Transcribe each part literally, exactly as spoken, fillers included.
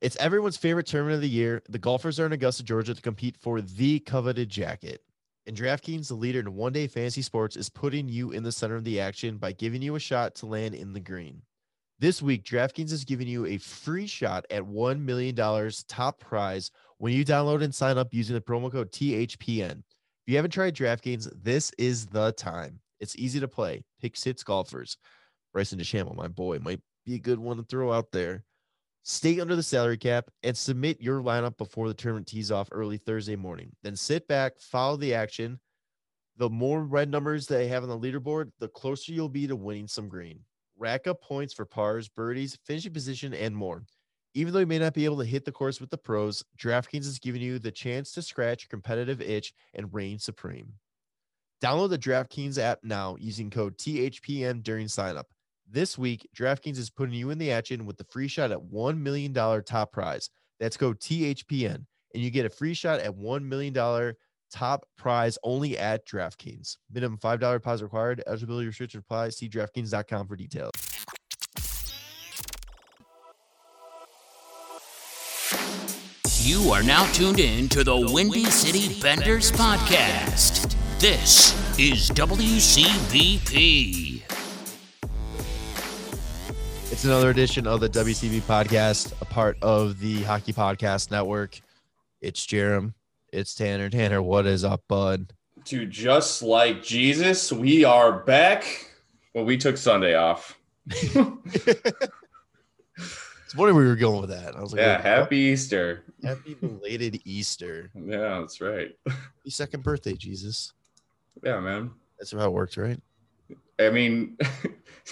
It's everyone's favorite tournament of the year. The golfers are in Augusta, Georgia to compete for the coveted jacket. And DraftKings, the leader in one-day fantasy sports, is putting you in the center of the action by giving you a shot to land in the green. This week, DraftKings is giving you a free shot at one million dollars top prize when you download and sign up using the promo code T H P N. If you haven't tried DraftKings, this is the time. It's easy to play. Pick six golfers. Bryson DeChambeau, my boy, might be a good one to throw out there. Stay under the salary cap and submit your lineup before the tournament tees off early Thursday morning. Then sit back, follow the action. The more red numbers they have on the leaderboard, the closer you'll be to winning some green. Rack up points for pars, birdies, finishing position, and more. Even though you may not be able to hit the course with the pros, DraftKings is giving you the chance to scratch your competitive itch and reign supreme. Download the DraftKings app now using code T H P N during signup. This week, DraftKings is putting you in the action with the free shot at one million dollars top prize. That's code T H P N, and you get a free shot at one million dollars top prize only at DraftKings. Minimum five dollars deposit required. Eligibility restrictions apply. See DraftKings dot com for details. You are now tuned in to the Windy City Benders podcast. This is W C B P. It's another edition of the W C B podcast, a part of the Hockey Podcast Network. It's Jerem. It's Tanner. Tanner, what is up, bud? Dude, just like Jesus, we are back. Well, we took Sunday off. It's funny where we were going with that. I was like, yeah, happy Easter. Happy belated Easter. Yeah, that's right. Your second birthday, Jesus. Yeah, man. That's how it works, right? I mean,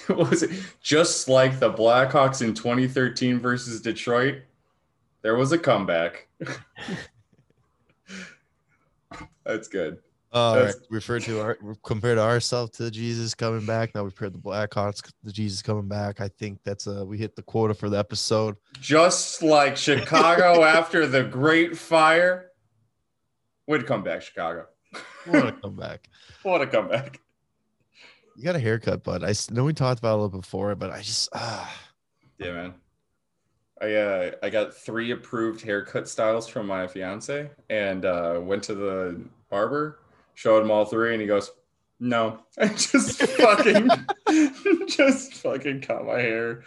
what was it? Just like the Blackhawks in twenty thirteen versus Detroit, there was a comeback. That's good. Uh, That's... All right. Referred to our compared to ourselves to Jesus coming back. Now we've heard the Blackhawks, the Jesus coming back. I think that's a we hit the quota for the episode. Just like Chicago after the Great Fire, way to come back, Chicago. What a comeback! What a comeback! You got a haircut, bud. I know we talked about it a little before, but I just ah. Yeah, man. I uh, I got three approved haircut styles from my fiance, and uh, went to the barber, showed him all three, and he goes, "No, I just fucking just fucking cut my hair."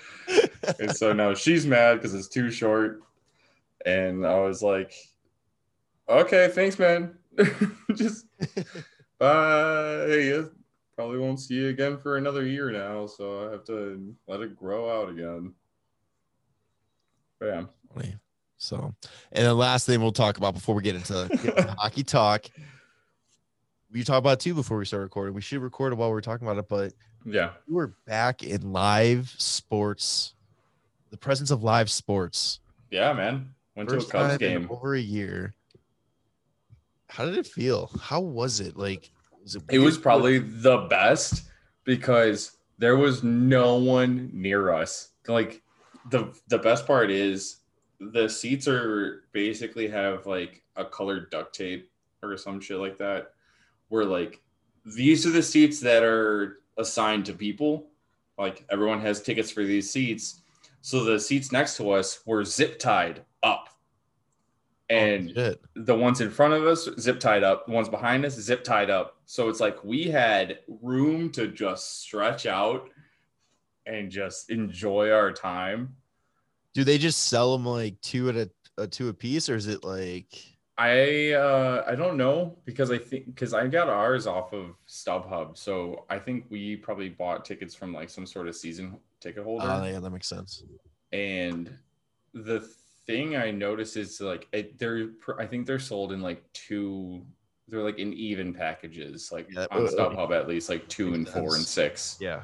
And so now she's mad because it's too short, and I was like, "Okay, thanks, man. Just bye." Probably won't see you again for another year now, so I have to let it grow out again. But yeah. So, and the last thing we'll talk about before we get into, get into hockey talk, we talked about it too before we start recording. We should record it while we're talking about it, but yeah, we're back in live sports, the presence of live sports. Yeah, man. Went First to a Cubs game over a year. How did it feel? How was it? Like, it was probably the best because there was no one near us. Like the the best part is the seats are basically have like a colored duct tape or some shit like that, where like these are the seats that are assigned to people. Like everyone has tickets for these seats. So the seats next to us were zip tied up. And oh, the ones in front of us, zip tied up. The ones behind us, zip tied up. So it's like we had room to just stretch out and just enjoy our time. Do they just sell them like two at a, a two a piece, or is it like I uh, I don't know because I think because I got ours off of StubHub, so I think we probably bought tickets from like some sort of season ticket holder. Oh uh, yeah, that makes sense. And the th- thing I notice is like it, they're I think they're sold in like two they're like in even packages like yeah, on StubHub at least like two and four and six yeah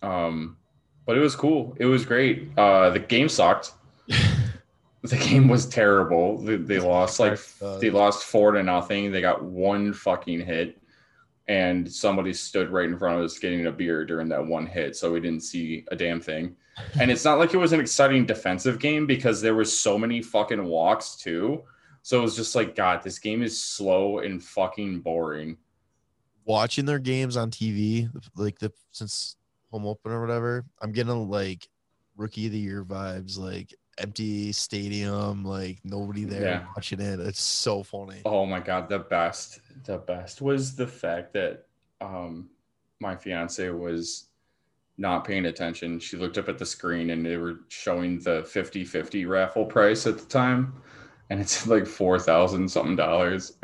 um but it was cool. It was great. Uh the game sucked. The game was terrible. They, they lost like they lost four to nothing. They got one fucking hit and somebody stood right in front of us getting a beer during that one hit, so we didn't see a damn thing. And it's not like it was an exciting defensive game because there were so many fucking walks too. So it was just like, God, this game is slow and fucking boring. Watching their games on T V, like the since home open or whatever, I'm getting like rookie of the year vibes. Like empty stadium, like nobody there yeah. watching it. It's so funny. Oh my God. The best, the best was the fact that um, my fiance was not paying attention. She looked up at the screen and they were showing the fifty-fifty raffle price at the time. And it's like four thousand something dollars.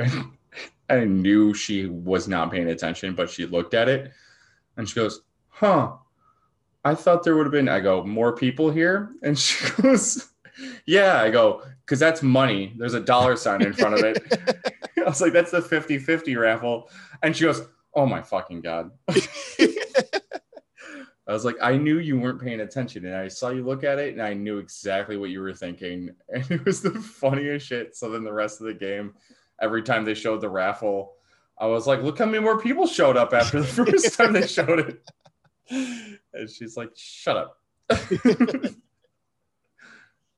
I knew she was not paying attention, but she looked at it and she goes, huh, I thought there would have been, I go, more people here. And she goes, yeah, I go, because that's money. There's a dollar sign in front of it. I was like, that's the fifty-fifty raffle. And she goes, oh my fucking God. I was like, I knew you weren't paying attention, and I saw you look at it, and I knew exactly what you were thinking, and it was the funniest shit. So then the rest of the game, every time they showed the raffle, I was like, look how many more people showed up after the first time they showed it. And she's like, shut up.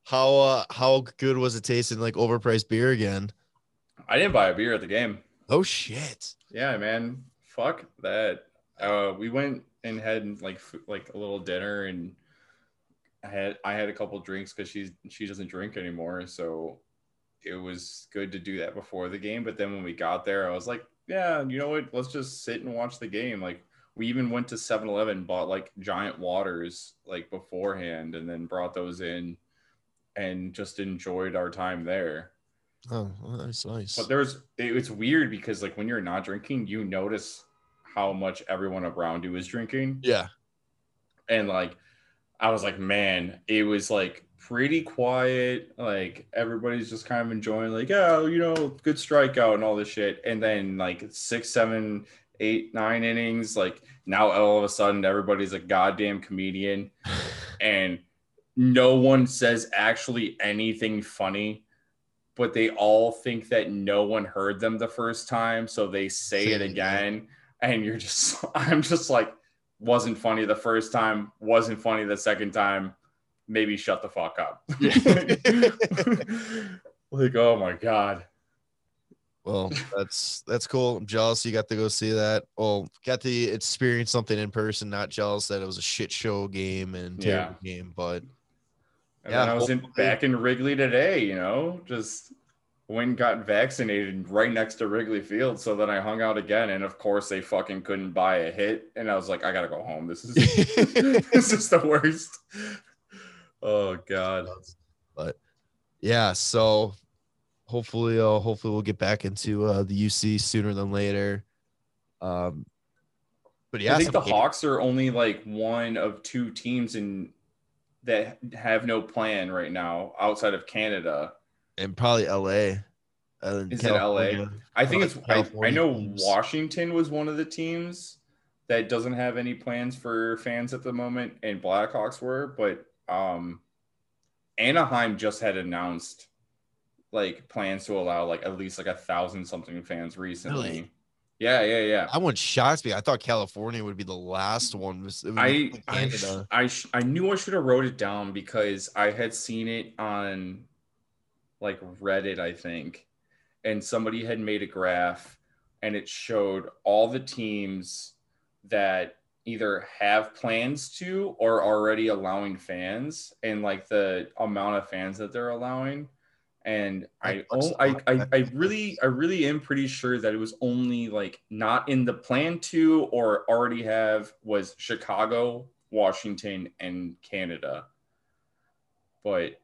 How uh, how good was it tasting like overpriced beer again? I didn't buy a beer at the game. Oh, shit. Yeah, man. Fuck that. Uh, we went and had like like a little dinner, and I had I had a couple drinks because she's she doesn't drink anymore, so it was good to do that before the game. But then when we got there, I was like, yeah, you know what? Let's just sit and watch the game. Like we even went to seven eleven, bought like giant waters like beforehand, and then brought those in, and just enjoyed our time there. Oh, well, that's nice. But there's it, it's weird because like when you're not drinking, you notice how much everyone around you is drinking. Yeah. And like, I was like, man, it was like pretty quiet. Like everybody's just kind of enjoying like, oh, you know, good strikeout and all this shit. And then like six, seven, eight, nine innings. Like now all of a sudden everybody's a goddamn comedian and no one says actually anything funny, but they all think that no one heard them the first time. So they say it again. And you're just, I'm just like, wasn't funny the first time, wasn't funny the second time, maybe shut the fuck up. Like, oh my God. Well, that's, that's cool. I'm jealous you got to go see that. Well, got to experience something in person, not jealous that it was a shit show game and terrible yeah. game, but. And yeah, then I was in, back in Wrigley today, you know, just. Went got vaccinated right next to Wrigley Field, so then I hung out again, and of course they fucking couldn't buy a hit, and I was like, I gotta go home. This is this is the worst. Oh God. But yeah, so hopefully, uh, hopefully we'll get back into uh, the U C sooner than later. Um, but yeah, I think the Hawks are only like one of two teams in that have no plan right now outside of Canada. And probably L A. Uh, Is California. It L A? I think it's, I, I know Washington was one of the teams that doesn't have any plans for fans at the moment, and Blackhawks were, but um, Anaheim just had announced like plans to allow like at least like a thousand something fans recently. Really? Yeah, yeah, yeah. I wouldn't shock me. I thought California would be the last one. It was, it was I, Canada. I, I, I knew I should have wrote it down because I had seen it on like Reddit, I think, and somebody had made a graph and it showed all the teams that either have plans to or already allowing fans and like the amount of fans that they're allowing. And I, I, I, I really, I really am pretty sure that it was only like not in the plan to or already have was Chicago, Washington, and Canada. But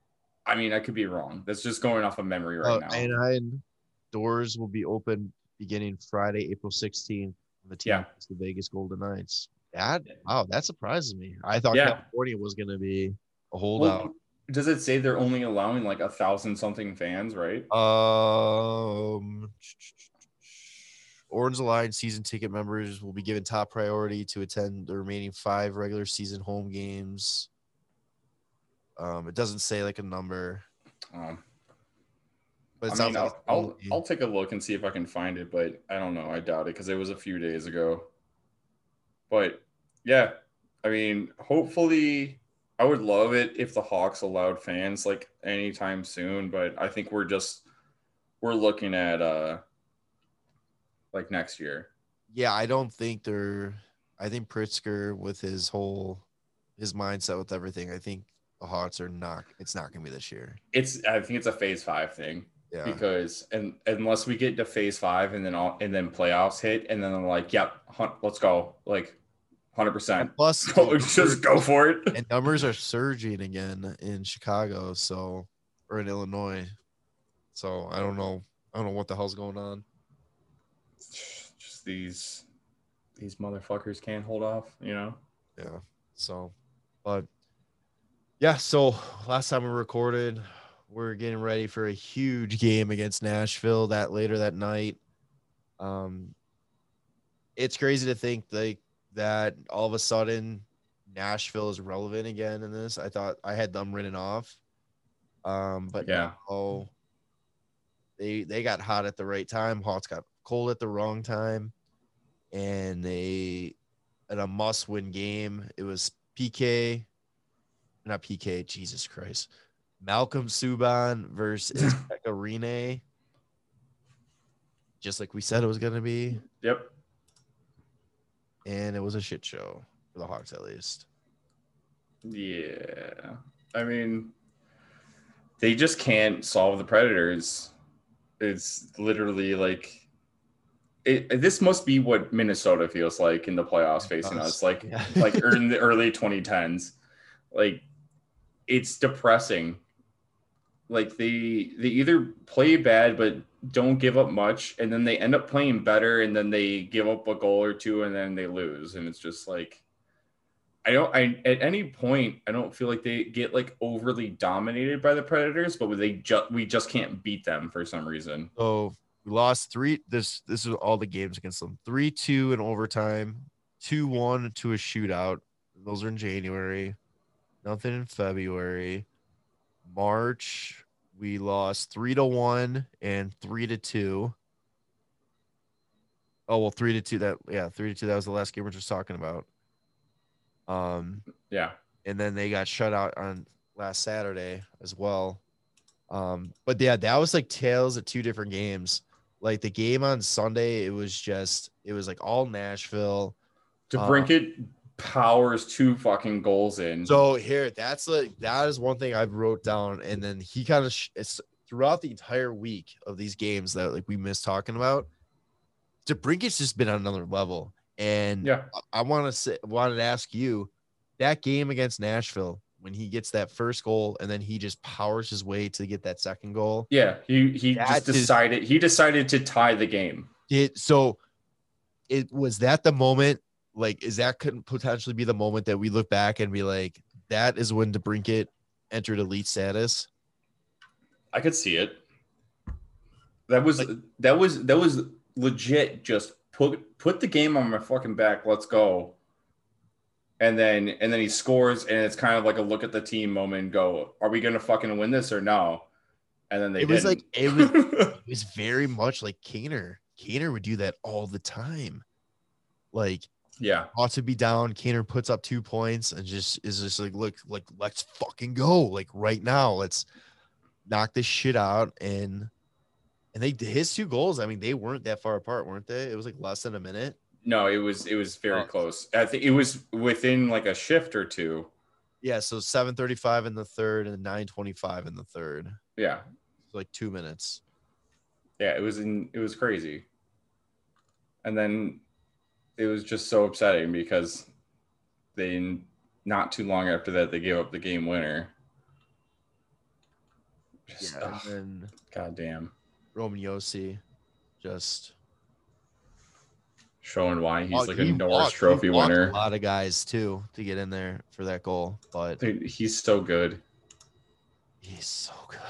I mean, I could be wrong. That's just going off of memory right uh, now. Anaheim doors will be open beginning Friday, April sixteenth. The team yeah. is the Vegas Golden Knights. That wow, that surprises me. I thought yeah. California was going to be a holdout. Well, does it say they're only allowing like a thousand something fans, right? Um, Orange Alliance season ticket members will be given top priority to attend the remaining five regular season home games. Um, it doesn't say like a number. Um, but it I mean, I'll, like I'll, I'll take a look and see if I can find it, but I don't know. I doubt it because it was a few days ago. But yeah, I mean, hopefully I would love it if the Hawks allowed fans like anytime soon, but I think we're just, we're looking at uh, like next year. Yeah, I don't think they're, I think Pritzker with his whole, his mindset with everything, I think the Hawks are not. It's not going to be this year. It's. I think it's a phase five thing. Yeah. Because and unless we get to phase five and then all and then playoffs hit and then I'm like, yep, yeah, let's go, like, hundred percent. Plus, just go for it. And numbers are surging again in Chicago, so or in Illinois. So I don't know. I don't know what the hell's going on. Just these these motherfuckers can't hold off, you know. Yeah. So, but yeah. So last time we recorded, we're getting ready for a huge game against Nashville that later that night. Um, it's crazy to think like that all of a sudden Nashville is relevant again in this. I thought I had them written off, um, but yeah, now they they got hot at the right time. Hawks got cold at the wrong time, and they in a must-win game. It was P K, not P K. Jesus Christ. Malcolm Subban versus Pekka Rinne, just like we said it was going to be. Yep. And it was a shit show for the Hawks, at least. Yeah. I mean, they just can't solve the Predators. It's literally like it, this must be what Minnesota feels like in the playoffs facing us, us. like yeah. like in the early twenty tens. Like, it's depressing. Like they they either play bad but don't give up much, and then they end up playing better, and then they give up a goal or two, and then they lose. And it's just like, I don't. I at any point I don't feel like they get like overly dominated by the Predators, but they just we just can't beat them for some reason. So we lost three. This this is all the games against them. Three two in overtime, two one to a shootout. Those are in January. Nothing in February. March, we lost three to one and three to two. Oh well, three to two. That yeah, three to two. That was the last game we were just talking about. Um, yeah. And then they got shut out on last Saturday as well. Um, but yeah, that was like tales of two different games. Like the game on Sunday, it was just it was like all Nashville. DeBrincat um, powers two fucking goals in. So here, that's like that is one thing I've wrote down, and then he kind of sh- it's throughout the entire week of these games that like we missed talking about. DeBrincat's just been on another level, and yeah, I, I want to say, wanted to ask you that game against Nashville when he gets that first goal, and then he just powers his way to get that second goal. Yeah, he he that just decided is, he decided to tie the game. It so it was that the moment. Like, is that could potentially be the moment that we look back and be like, that is when DeBrincat entered elite status? I could see it. That was like, that was that was legit. Just put put the game on my fucking back. Let's go. And then and then he scores, and it's kind of like a look at the team moment. And go, are we gonna fucking win this or no? And then they. It didn't. was like it was it was very much like Kaner. Kaner would do that all the time, like. Yeah, ought to be down. Kaner puts up two points and just is just like, look, like let's fucking go, like right now, let's knock this shit out. And and they his two goals. I mean, they weren't that far apart, weren't they? It was like less than a minute. No, it was it was very oh. close. I think it was within like a shift or two. Yeah, so seven thirty-five in the third and nine twenty-five in the third. Yeah, so like two minutes. Yeah, it was in it was crazy, and then. It was just so upsetting because they not too long after that they gave up the game winner. Just, yeah, and then goddamn, Roman Josi just showing why he's oh, like he a Norris walked, Trophy winner. A lot of guys too to get in there for that goal, but dude, he's so good. He's so good.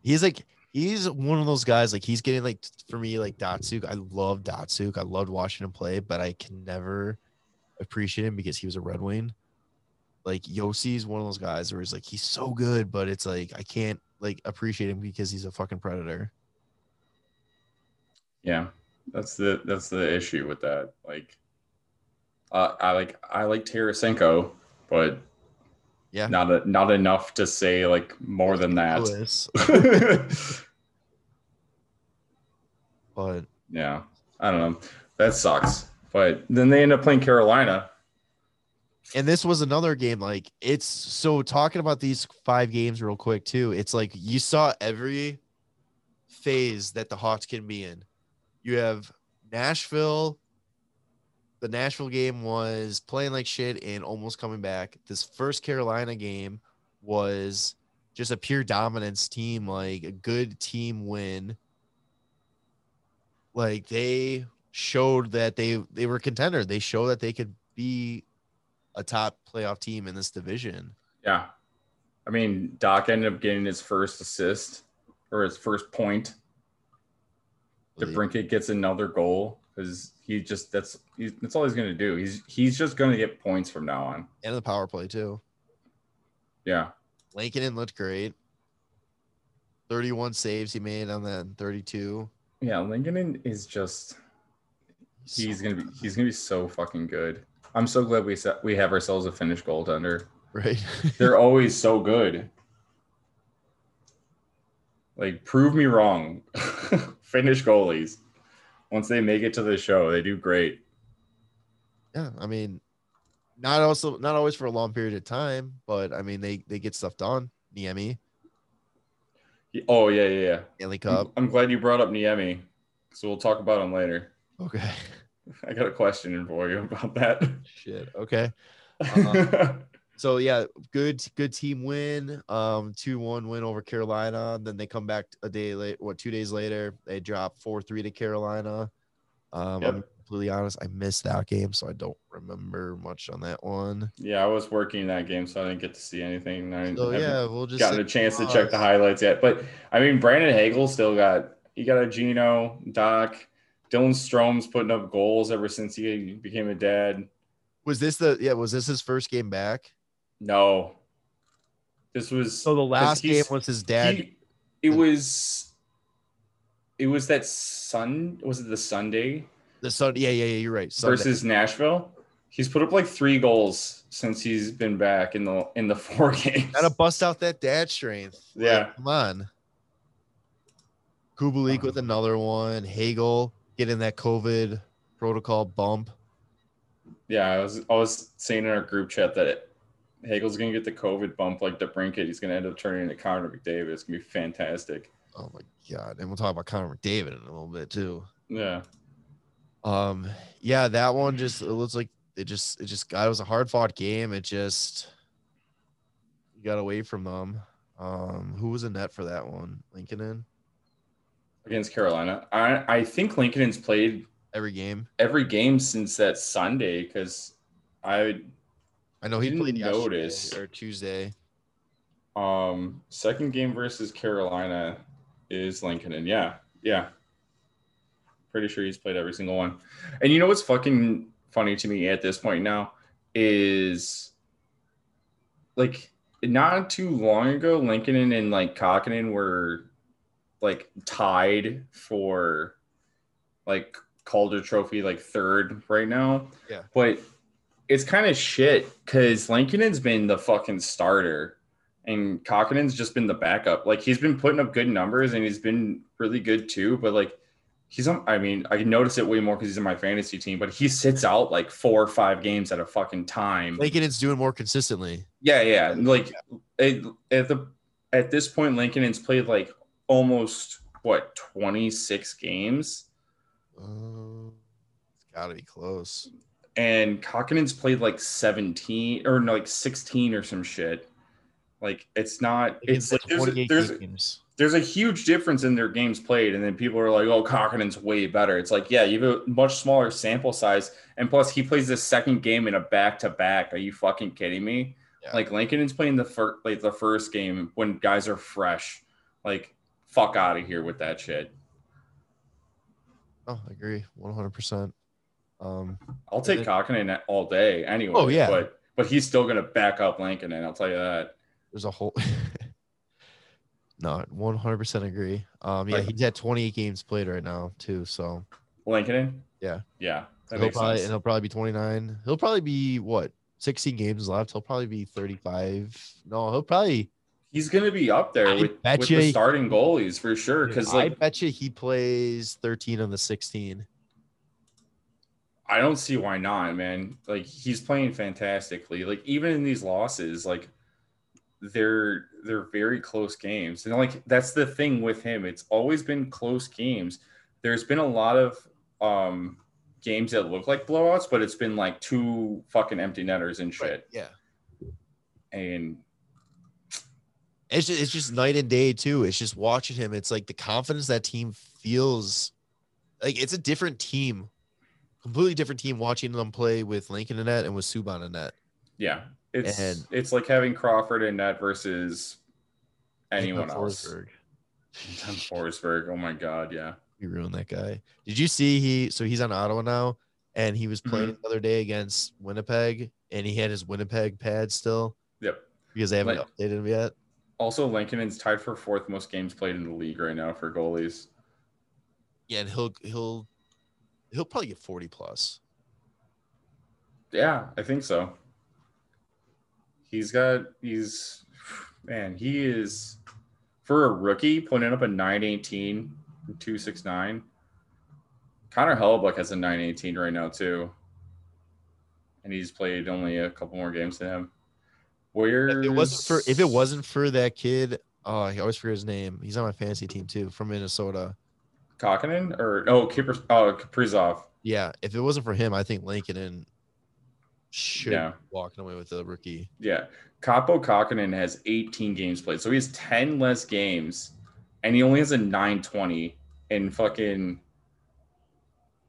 He's like. He's one of those guys, like, he's getting, like, for me, like, Datsyuk. I love Datsyuk. I loved watching him play, but I can never appreciate him because he was a Red Wing. Like, Yosi's one of those guys where he's, like, he's so good, but it's, like, I can't, like, appreciate him because he's a fucking Predator. Yeah, that's the that's the issue with that. Like, uh, I like I like Tarasenko, but... Yeah, not a, not enough to say like more than that. But yeah, I don't know. That sucks. But then they end up playing Carolina, And this was another game, like, it's so talking about these five games real quick too. It's like you saw every phase that the Hawks can be in. You have Nashville. The Nashville game was playing like shit and almost coming back. This first Carolina game was just a pure dominance team, like a good team win. Like they showed that they, they were a contender. They showed that they could be a top playoff team in this division. Yeah. I mean, Doc ended up getting his first assist or his first point. DeBrincat gets another goal because he just, that's, he's, that's all he's going to do. He's, he's just going to get points from now on. And the power play too. Yeah. Lankinen looked great. thirty-one saves he made on that thirty-two. Yeah. Lankinen is just, he's so going to be, he's going to be so fucking good. I'm so glad we set, we have ourselves a Finnish goaltender. Right. They're always so good. Like, prove me wrong. Finnish goalies, once they make it to the show, they do great. Yeah, I mean, not also not always for a long period of time, but I mean, they, they get stuff done. Niemi. Oh, yeah, yeah, yeah. Stanley Cup. I'm, I'm glad you brought up Niemi, so we'll talk about him later. Okay. I got a question for you about that. Shit. Okay. Uh, so yeah, good good team win. Um, two one win over Carolina. Then they come back a day late. What two days later they drop four three to Carolina. Um, yep. I'm completely honest, I missed that game, so I don't remember much on that one. Yeah, I was working that game, so I didn't get to see anything. I so haven't yeah, we'll just gotten a chance to check the highlights yet. But I mean, Brandon Hagel still got he got a Geno Doc. Dylan Strom's putting up goals ever since he became a dad. Was this the yeah? Was this his first game back? No, this was so the last game was his dad. He, it was, it was that Sun. Was it the Sunday? The Sunday. Yeah, yeah, yeah. You're right. Sunday. Versus Nashville, he's put up like three goals since he's been back in the in the four games. Gotta bust out that dad strength. Yeah, like, come on. Kubalik with another one. Hagel. Get in that COVID protocol bump. Yeah, I was I was saying in our group chat that it, Hagel's going to get the COVID bump like DeBrincat. He's going to end up turning into Conor McDavid. It's going to be fantastic. Oh, my God. And we'll talk about Conor McDavid in a little bit, too. Yeah. Um. Yeah, that one just – it looks like it just – it just it was a hard-fought game. It just – you got away from them. Um. Who was in net for that one? Lankinen? Against Carolina. I, I think Lankinen's played every game. Every game since that Sunday, because I I know he didn't played notice or Tuesday. Um second game versus Carolina is Lankinen. Yeah. Yeah. Pretty sure he's played every single one. And you know what's fucking funny to me at this point now is like not too long ago, Lankinen and like Kähkönen were like tied for like Calder Trophy, like third right now. Yeah. But it's kind of shit because Lankinen's been the fucking starter and Kähkönen's just been the backup. Like he's been putting up good numbers and he's been really good too. But like he's on, I mean, I can notice it way more because he's in my fantasy team, but he sits out like four or five games at a fucking time. Lankinen's doing more consistently. Yeah. Yeah. Like it, at the, at this point, Lankinen's played like almost what twenty-six games. Um, it's gotta be close. And Kähkönen's played like seventeen or no, like sixteen or some shit. Like it's not. It's like there's a, there's, games. there's a huge difference in their games played, and then people are like, "Oh, Kähkönen's way better." It's like, yeah, you have a much smaller sample size, and plus he plays the second game in a back-to-back. Are you fucking kidding me? Yeah. Like Lankinen's playing the first, like the first game when guys are fresh, like. Fuck out of here with that shit. Oh, I agree, one hundred percent. Um, I'll take Kähkönen all day, anyway. Oh yeah, but but he's still gonna back up Lankinen. I'll tell you that. There's a whole. No, one hundred percent agree. Um, yeah, he's at twenty-eight games played right now too. So Lankinen. Yeah, yeah, that makes sense. And he'll probably be twenty-nine. He'll probably be what sixteen games left. He'll probably be thirty-five. No, he'll probably. He's going to be up there with, with the starting goalies for sure. Because like, I bet you he plays thirteen of the sixteen. I don't see why not, man. Like, he's playing fantastically. Like, even in these losses, like, they're they're very close games. And, like, that's the thing with him. It's always been close games. There's been a lot of um, games that look like blowouts, but it's been, like, two fucking empty netters and shit. Right. Yeah. And it's just, it's just night and day, too. It's just watching him. It's, like, the confidence that team feels like it's a different team. Completely different team watching them play with Lankinen in net and with Subban in net. Yeah, it's and, it's like having Crawford in net versus anyone else. Forsberg. Forsberg. Oh my god, yeah. You ruined that guy. Did you see he? So he's on Ottawa now, and he was playing mm-hmm. the other day against Winnipeg, and he had his Winnipeg pad still. Yep. Because they haven't like, updated him yet. Also, Lankinen's tied for fourth most games played in the league right now for goalies. Yeah, and he'll he'll. He'll probably get forty plus. Yeah, I think so. He's got, he's, man, he is, for a rookie, putting up a nine eighteen from two sixty-nine. Connor Hellebuyck has a nine eighteen right now, too. And he's played only a couple more games than him. Where it wasn't for, if it wasn't for that kid, oh, I always forget his name. He's on my fantasy team, too, from Minnesota. Kähkönen or oh, Kaprizov. Oh, Kaprizov. Yeah, if it wasn't for him, I think Lankinen should yeah. be walking away with the rookie. Yeah, Kaapo Kähkönen has eighteen games played, so he has ten less games, and he only has a nine twenty. And fucking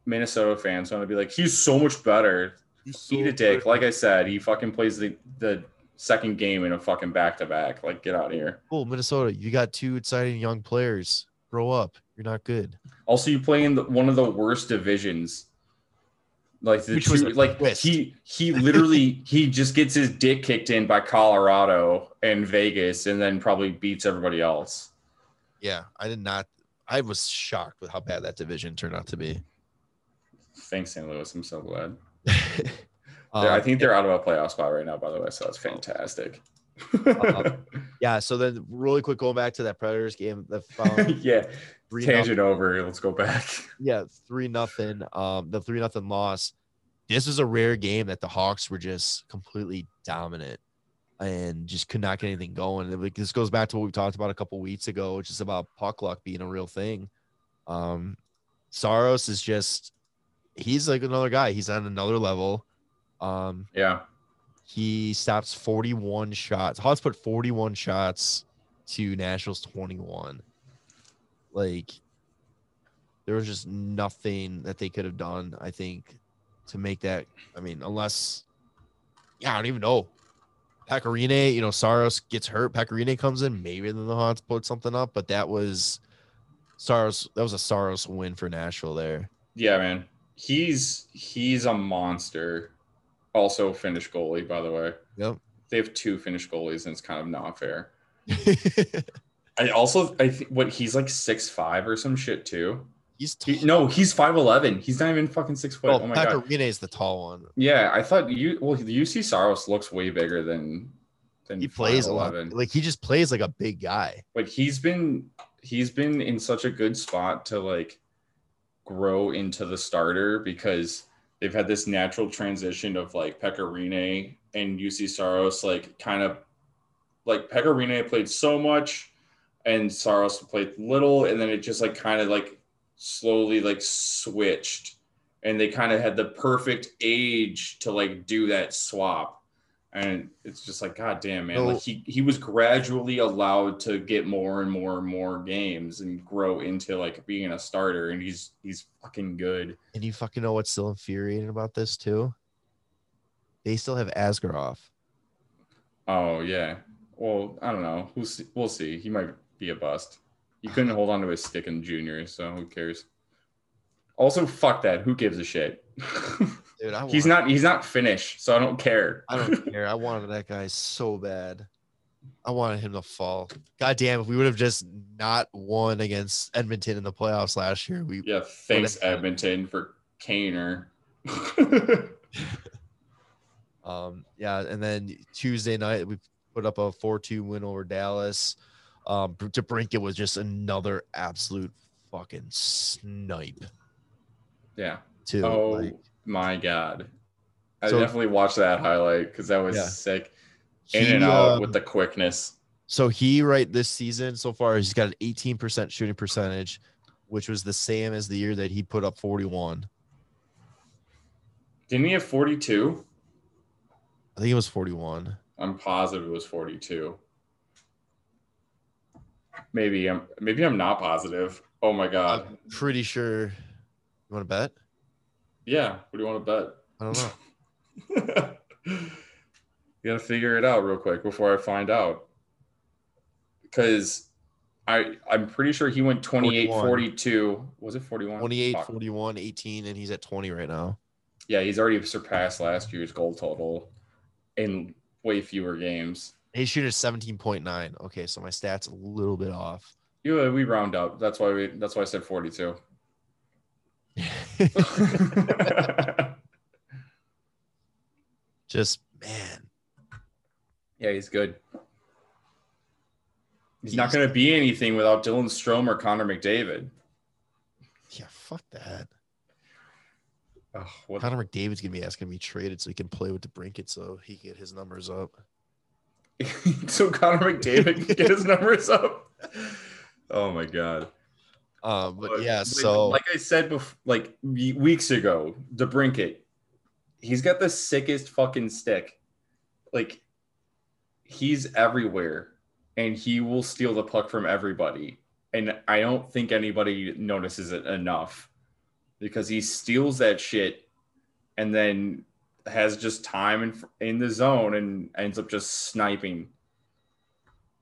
Minnesota fans want to be like, he's so much better. So Eat a dick. Better. Like I said, he fucking plays the the. second game in a fucking back to back. Like, get out of here. Cool, Minnesota. You got two exciting young players. Grow up. You're not good. Also, you play in the, one of the worst divisions. Like the two, like twist. he he literally he just gets his dick kicked in by Colorado and Vegas, and then probably beats everybody else. Yeah, I did not. I was shocked with how bad that division turned out to be. Thanks, Saint Louis. I'm so glad. um, I think they're out of a playoff spot right now, by the way. So it's fantastic. uh, yeah, so then really quick, going back to that Predators game, the um, yeah tangent nothing. over. Let's go back. Yeah, three nothing. Um, the three nothing loss. This was a rare game that the Hawks were just completely dominant and just could not get anything going. It, like, this goes back to what we talked about a couple weeks ago, which is about puck luck being a real thing. Um, Saros is just he's like another guy. He's on another level. Um, yeah. He stops forty-one shots. Hawks put forty-one shots to Nashville's twenty-one. Like, there was just nothing that they could have done, I think, to make that. I mean, unless, yeah, I don't even know. Pekka Rinne, you know, Saros gets hurt. Pekka Rinne comes in. Maybe then the Hawks put something up, but that was Saros. That was a Saros win for Nashville there. Yeah, man. He's he's a monster. Also Finnish goalie, by the way. Yep. They have two Finnish goalies, and it's kind of not fair. I also I think what he's like six five or some shit too. He's tall. He, no, he's five eleven. He's not even fucking six foot. Well, oh my Pekka god. Rinne is the tall one. Yeah, I thought you well the U C Saros looks way bigger than than he plays a lot. Like, he just plays like a big guy. But he's been he's been in such a good spot to like grow into the starter because they've had this natural transition of like Pekka Rinne and U C Saros, like kind of like Pekka Rinne played so much and Saros played little. And then it just like kind of like slowly like switched, and they kind of had the perfect age to like do that swap. And it's just like, God damn, man. No. Like he, he was gradually allowed to get more and more and more games and grow into like being a starter. And he's, he's fucking good. And you fucking know what's still infuriating about this too? They still have Askarov. Oh yeah. Well, I don't know. We'll see. We'll see. He might be a bust. You couldn't hold on to his stick in junior. So who cares? Also, fuck that. Who gives a shit? Dude, I he's not he's not Finnish, so I don't care. I don't care. I wanted that guy so bad. I wanted him to fall. God damn, if we would have just not won against Edmonton in the playoffs last year. We Yeah, thanks Edmonton him. for Kaner. um yeah, and then Tuesday night we put up a four two win over Dallas. Um DeBrincat was just another absolute fucking snipe. Yeah. Too. Oh. Like, my God. I so, definitely watched that highlight because that was yeah. sick. In he, and out um, with the quickness. So he, right, this season so far, he's got an eighteen percent shooting percentage, which was the same as the year that he put up forty-one. Didn't he have forty-two? I think it was forty-one. I'm positive it was forty-two. Maybe I'm maybe I'm not positive. Oh, my God. I'm pretty sure. You want to bet? Yeah. What do you want to bet? I don't know. You got to figure it out real quick before I find out. Because I, I'm pretty sure he went twenty-eight forty-two. Was it forty-one? twenty-eight forty-one, eighteen, and he's at twenty right now. Yeah, he's already surpassed last year's goal total in way fewer games. He's shooting seventeen point nine. Okay, so my stat's a little bit off. Yeah, we round up. That's why we. That's why I said forty-two. Just, man. Yeah, he's good. He's, he's not going to be anything without Dylan Strome or Connor McDavid. Yeah, fuck that. Oh, what? Connor McDavid's going to be asking to be traded so he can play with DeBrincat so he can get his numbers up. So Connor McDavid can get his numbers up? Oh, my God. Uh, but, but, yeah, like, so. Like I said before, like weeks ago, DeBrincat. He's got the sickest fucking stick. Like, he's everywhere, and he will steal the puck from everybody. And I don't think anybody notices it enough because he steals that shit and then has just time in, in the zone and ends up just sniping.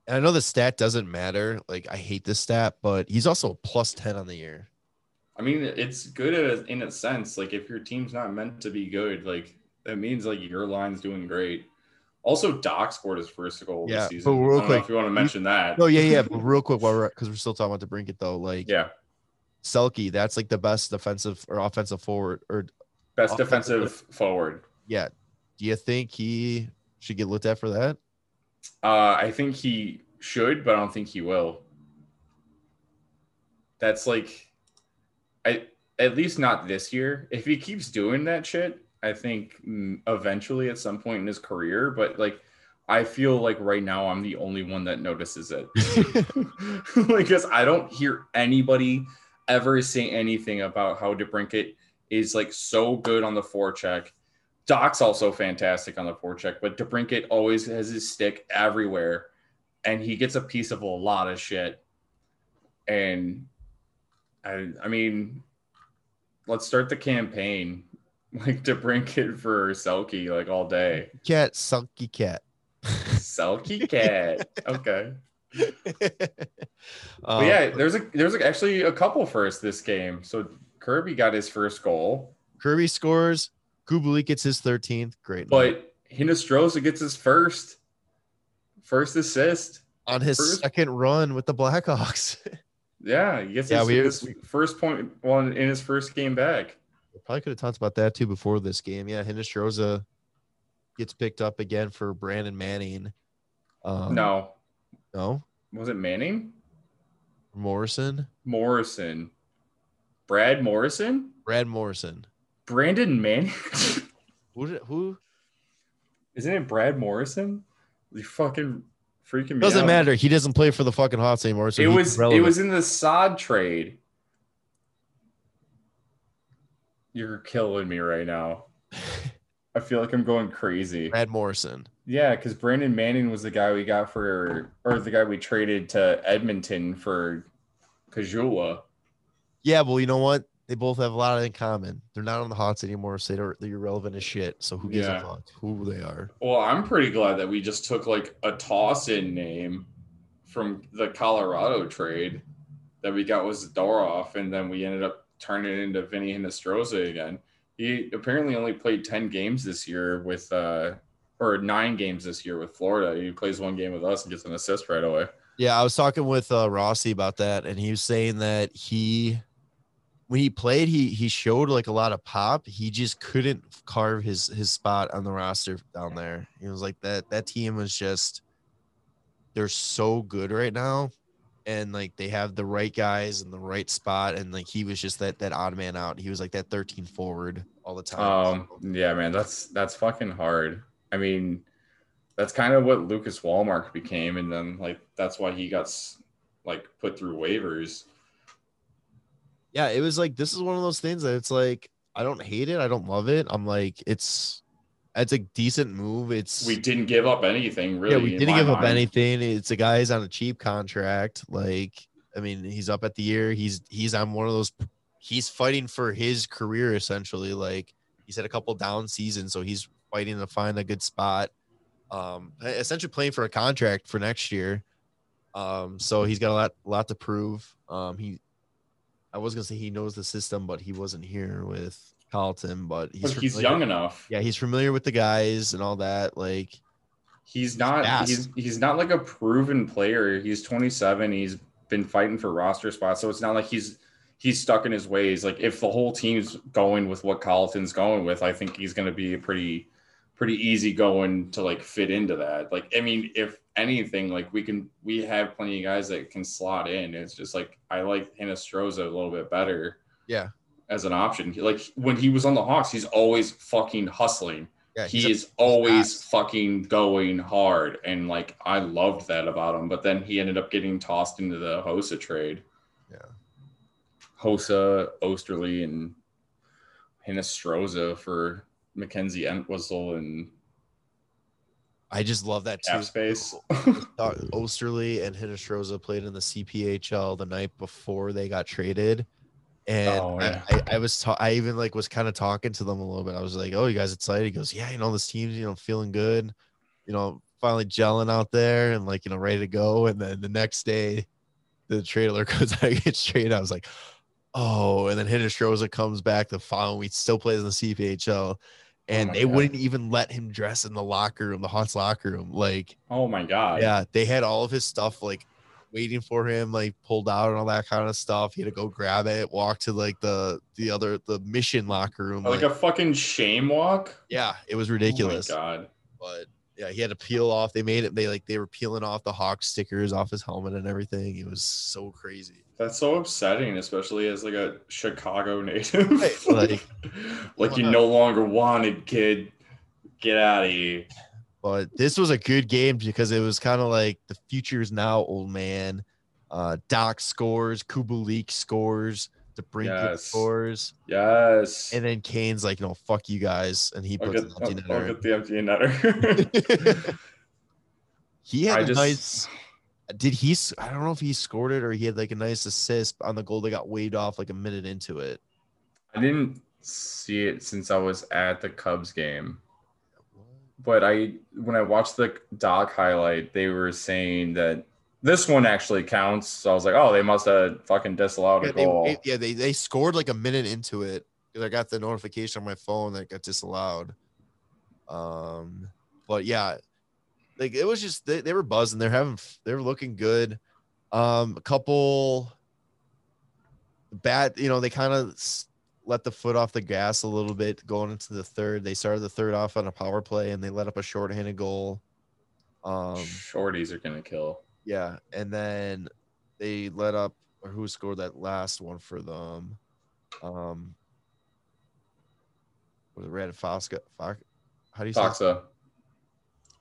And I know the stat doesn't matter. Like, I hate this stat, but he's also plus ten on the year. I mean, it's good at a, in a sense. Like, if your team's not meant to be good, like, that means, like, your line's doing great. Also, Doc scored his first goal yeah, this season. But real I don't quick, know if you want to mention that. No, yeah, yeah. But real quick, while we're because we're still talking about DeBrincat, though. Like, yeah, Selke, that's, like, the best defensive or offensive forward. or Best offensive, defensive forward. Yeah. Do you think he should get looked at for that? Uh, I think he should, but I don't think he will. That's, like... I, at least not this year. If he keeps doing that shit, I think eventually at some point in his career, but like, I feel like right now I'm the only one that notices it. Like, cause I don't hear anybody ever say anything about how DeBrincat is like so good on the forecheck. Doc's also fantastic on the forecheck, but DeBrincat always has his stick everywhere and he gets a piece of a lot of shit. And I, I mean, let's start the campaign, like DeBrincat for Selke, like all day. Cat, Selke cat. Selke cat. Okay. Um, yeah, there's a there's actually a couple firsts this game. So Kirby got his first goal. Kirby scores. Kubalik gets his thirteenth. Great. But Hinnostroza gets his first, first assist. On his first. second run with the Blackhawks. Yeah, he gets yeah, his, we, his we, first point one in his first game back. Probably could have talked about that, too, before this game. Yeah, Hinnostroza gets picked up again for Brandon Manning. Um, no. No? Was it Manning? Morrison? Morrison. Brad Morrison? Brad Morrison. Brandon Manning? who, did, who? Isn't it Brad Morrison? You fucking... Freaking me doesn't out. matter. He doesn't play for the fucking Hawks anymore. So it was relevant. It was in the Saad trade. You're killing me right now. I feel like I'm going crazy. Brad Morrison. Yeah, because Brandon Manning was the guy we got for, or the guy we traded to Edmonton for Kajula. Yeah, well, you know what? They both have a lot in common. They're not on the Hawks anymore, so they're, they're irrelevant as shit. So who gives yeah. a fuck who they are? Well, I'm pretty glad that we just took like a toss-in name from the Colorado trade that we got was Zadorov, and then we ended up turning it into Vinny Hinnostroza again. He apparently only played ten games this year with, uh, or nine games this year with Florida. He plays one game with us and gets an assist right away. Yeah, I was talking with uh, Rossi about that, and he was saying that he. When he played, he he showed like a lot of pop. He just couldn't carve his his spot on the roster down there. He was like that that team was just they're so good right now. and like they have the right guys in the right spot, and like he was just that that odd man out. He was like that thirteen forward all the time. Um, so. Yeah, man, that's that's fucking hard. I mean, that's kind of what Lucas Walmark became, and then like that's why he got like put through waivers. Yeah, it was like this is one of those things that it's like I don't hate it, I don't love it. I'm like it's. It's a decent move. It's we didn't give up anything, really. Yeah, we didn't give mind. up anything. It's a guy's on a cheap contract. Like, I mean, he's up at the year. He's he's on one of those. He's fighting for his career essentially. Like he's had a couple down seasons, so he's fighting to find a good spot. Um, essentially playing for a contract for next year. Um, so he's got a lot, a lot to prove. Um, he, I was gonna say he knows the system, but he wasn't here with. Carlton, but he's, but he's young enough. Yeah, he's familiar with the guys and all that. Like, he's, he's not fast. he's he's not like a proven player. He's twenty-seven. He's been fighting for roster spots, so it's not like he's he's stuck in his ways. Like, if the whole team's going with what Carlton's going with, I think he's going to be a pretty pretty easy going to like fit into that. Like, I mean, if anything, like we can we have plenty of guys that can slot in. It's just like I like Hinnostroza a little bit better. Yeah. As an option. Like when he was on the Hawks, he's always fucking hustling. Yeah, he is always fucking going hard. And like, I loved that about him, but then he ended up getting tossed into the Hossa trade. Yeah. Hossa, Osterley, and Hinnostroza for Mackenzie Entwistle. And I just love that too. Space. Osterley and Hinnostroza played in the C P H L the night before they got traded. And oh, yeah. I, I, I was, ta- I even like was kind of talking to them a little bit. I was like, "Oh, you guys excited?" He goes, "Yeah, you know, this team's, you know, feeling good, you know, finally gelling out there and like, you know, ready to go." And then the next day, the trade alert goes out, gets traded. I was like, "Oh!" And then Hinnostroza comes back the following week, still plays in the C P H L, and oh they God. wouldn't even let him dress in the locker room, the Hawks locker room. Like, oh my God! Yeah, they had all of his stuff like. Waiting for him, like pulled out and all that kind of stuff. He had to go grab it, walk to like the the other the mission locker room, like, like a fucking shame walk. Yeah, it was ridiculous. Oh my God. But yeah, he had to peel off. They made it. They like they were peeling off the Hawks stickers off his helmet and everything. It was so crazy. That's so upsetting, especially as like a Chicago native. Right, like, like you no longer wanted, kid. Get out of here. But this was a good game because it was kind of like the future is now, old man. Uh, Doc scores, Kubalik scores, DeBrincat yes. scores. Yes. And then Kane's like, no, fuck you guys. And he puts an empty netter. I'll get the empty netter. He had I a just... nice – did he – I don't know if he scored it or he had like a nice assist on the goal that got waved off like a minute into it. I didn't see it since I was at the Cubs game. But I, when I watched the Doc highlight, they were saying that this one actually counts. So I was like, oh, they must have fucking disallowed yeah, a goal. They, yeah, they, they scored like a minute into it. Because I got the notification on my phone that it got disallowed. Um, but yeah, like it was just they, they were buzzing. They're having they're looking good. Um, a couple bat, you know, they kind of. Let the foot off the gas a little bit going into the third. They started the third off on a power play and they let up a shorthanded goal. Um, Shorties are gonna kill. Yeah, and then they let up. Or who scored that last one for them? Um, was it Radic Foxa? Fox, how do you say Foxa?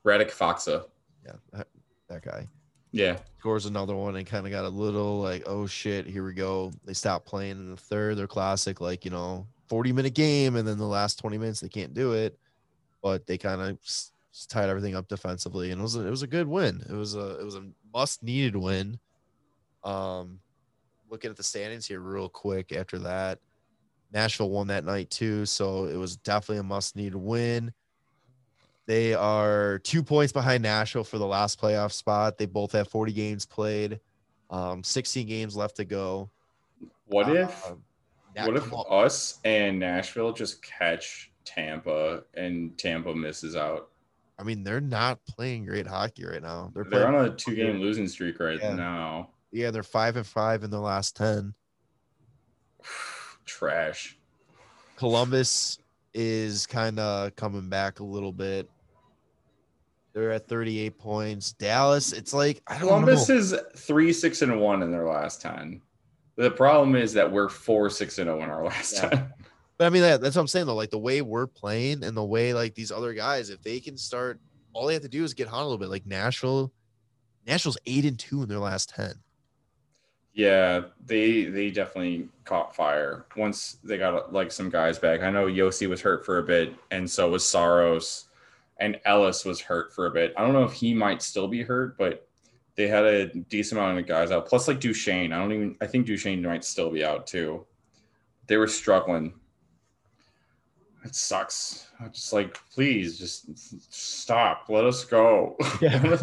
Radic Foxa. Yeah, that, that guy. Yeah. Scores another one and kind of got a little like, oh, shit, here we go. They stopped playing in the third. They're classic, like, you know, forty-minute game, and then the last twenty minutes they can't do it. But they kind of s- tied everything up defensively, and it was a, it was a good win. It was a it was a must-needed win. Um, looking at the standings here real quick after that, Nashville won that night too, so it was definitely a must-need win. They are two points behind Nashville for the last playoff spot. They both have forty games played, um, sixteen games left to go. What uh, if, what if up. us and Nashville just catch Tampa and Tampa misses out? I mean, they're not playing great hockey right now. They're, they're on a two-game losing streak right yeah. now. Yeah, they're five and five in the last ten. Trash. Columbus is kind of coming back a little bit. They're at thirty-eight points. Dallas, it's like I don't Columbus know. Is three six and one in their last ten. The problem is that we're four six and zero in our last yeah. ten. But I mean that, that's what I'm saying though. Like the way we're playing and the way like these other guys, if they can start, all they have to do is get hot a little bit. Like Nashville, Nashville's eight and two in their last ten. Yeah, they they definitely caught fire once they got like some guys back. I know Josi was hurt for a bit, and so was Saros, and Ellis was hurt for a bit. I don't know if he might still be hurt, but they had a decent amount of guys out. Plus, like Duchesne, I don't even. I think Duchesne might still be out too. They were struggling. It sucks. I'm just like, please, just stop. Let us go. Yeah.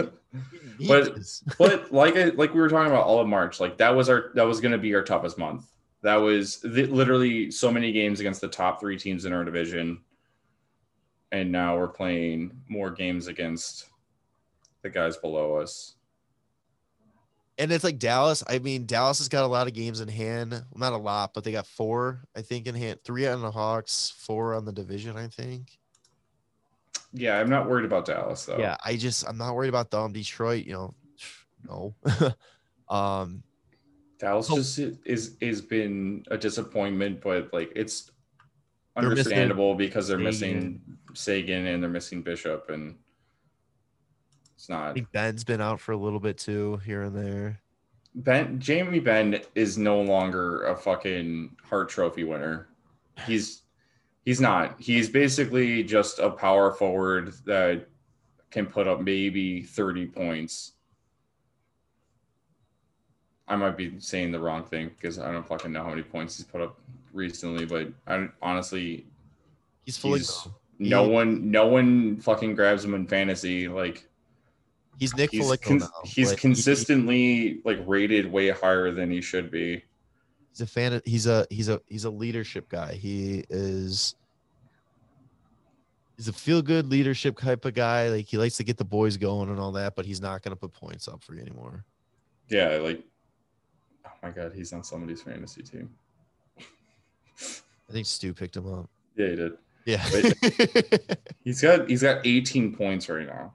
but but like I, like we were talking about all of March, like that was our that was going to be our toughest month. That was th- literally so many games against the top three teams in our division, and now we're playing more games against the guys below us. And it's like Dallas. I mean, Dallas has got a lot of games in hand. Well, not a lot, but they got four, I think, in hand. Three on the Hawks, four on the division, I think. Yeah, I'm not worried about Dallas, though. Yeah, I just – I'm not worried about them. Detroit, you know, no. um, Dallas so, just is is been a disappointment, but, like, it's understandable they're because they're missing Sagan and they're missing Bishop and – It's not. I think Ben's been out for a little bit too, here and there. Ben Jamie Ben is no longer a fucking Hart Trophy winner. He's he's not. He's basically just a power forward that can put up maybe thirty points. I might be saying the wrong thing because I don't fucking know how many points he's put up recently, but I honestly, he's fully he's, no one no one fucking grabs him in fantasy like. He's Nick He's, Foligno con- he's like, consistently he, like rated way higher than he should be. He's a fan. Of, he's a he's a he's a leadership guy. He is. He's a feel-good leadership type of guy. Like he likes to get the boys going and all that, but he's not going to put points up for you anymore. Yeah, like, oh my god, he's on somebody's fantasy team. I think Stu picked him up. Yeah, he did. Yeah, but he's got he's got eighteen points right now.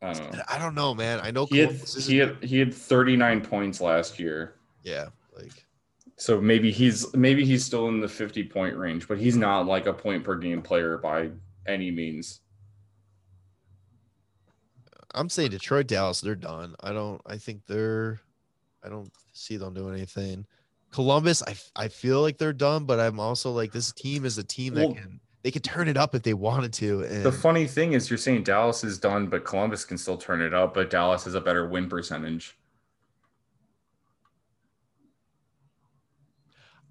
I don't know. I don't know, man. I know he had, he had he had thirty-nine points last year. Yeah, like so maybe he's maybe he's still in the fifty point range, but he's not like a point per game player by any means. I'm saying Detroit, Dallas, they're done. I don't. I think they're. I don't see them doing anything. Columbus, I I feel like they're done, but I'm also like this team is a team that well, can. They could turn it up if they wanted to. And the funny thing is you're saying Dallas is done, but Columbus can still turn it up, but Dallas has a better win percentage.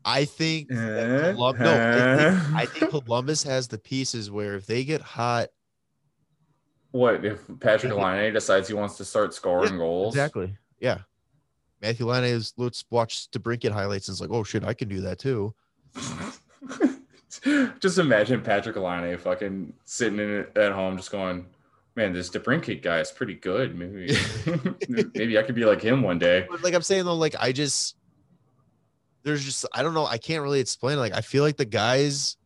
I think, that Colum- no, I, think I think Columbus has the pieces where if they get hot. What, if Patrick Laine decides he wants to start scoring yeah, goals? Exactly, yeah. Matthew Laine is, let's watch DeBrincat highlights and it's like, oh, shit, I can do that too. Just imagine Patrick Laine fucking sitting in at home just going, man, this DeBrincat guy is pretty good. Maybe maybe I could be like him one day. Like I'm saying, though, like I just – there's just – I don't know. I can't really explain it. Like I feel like the guys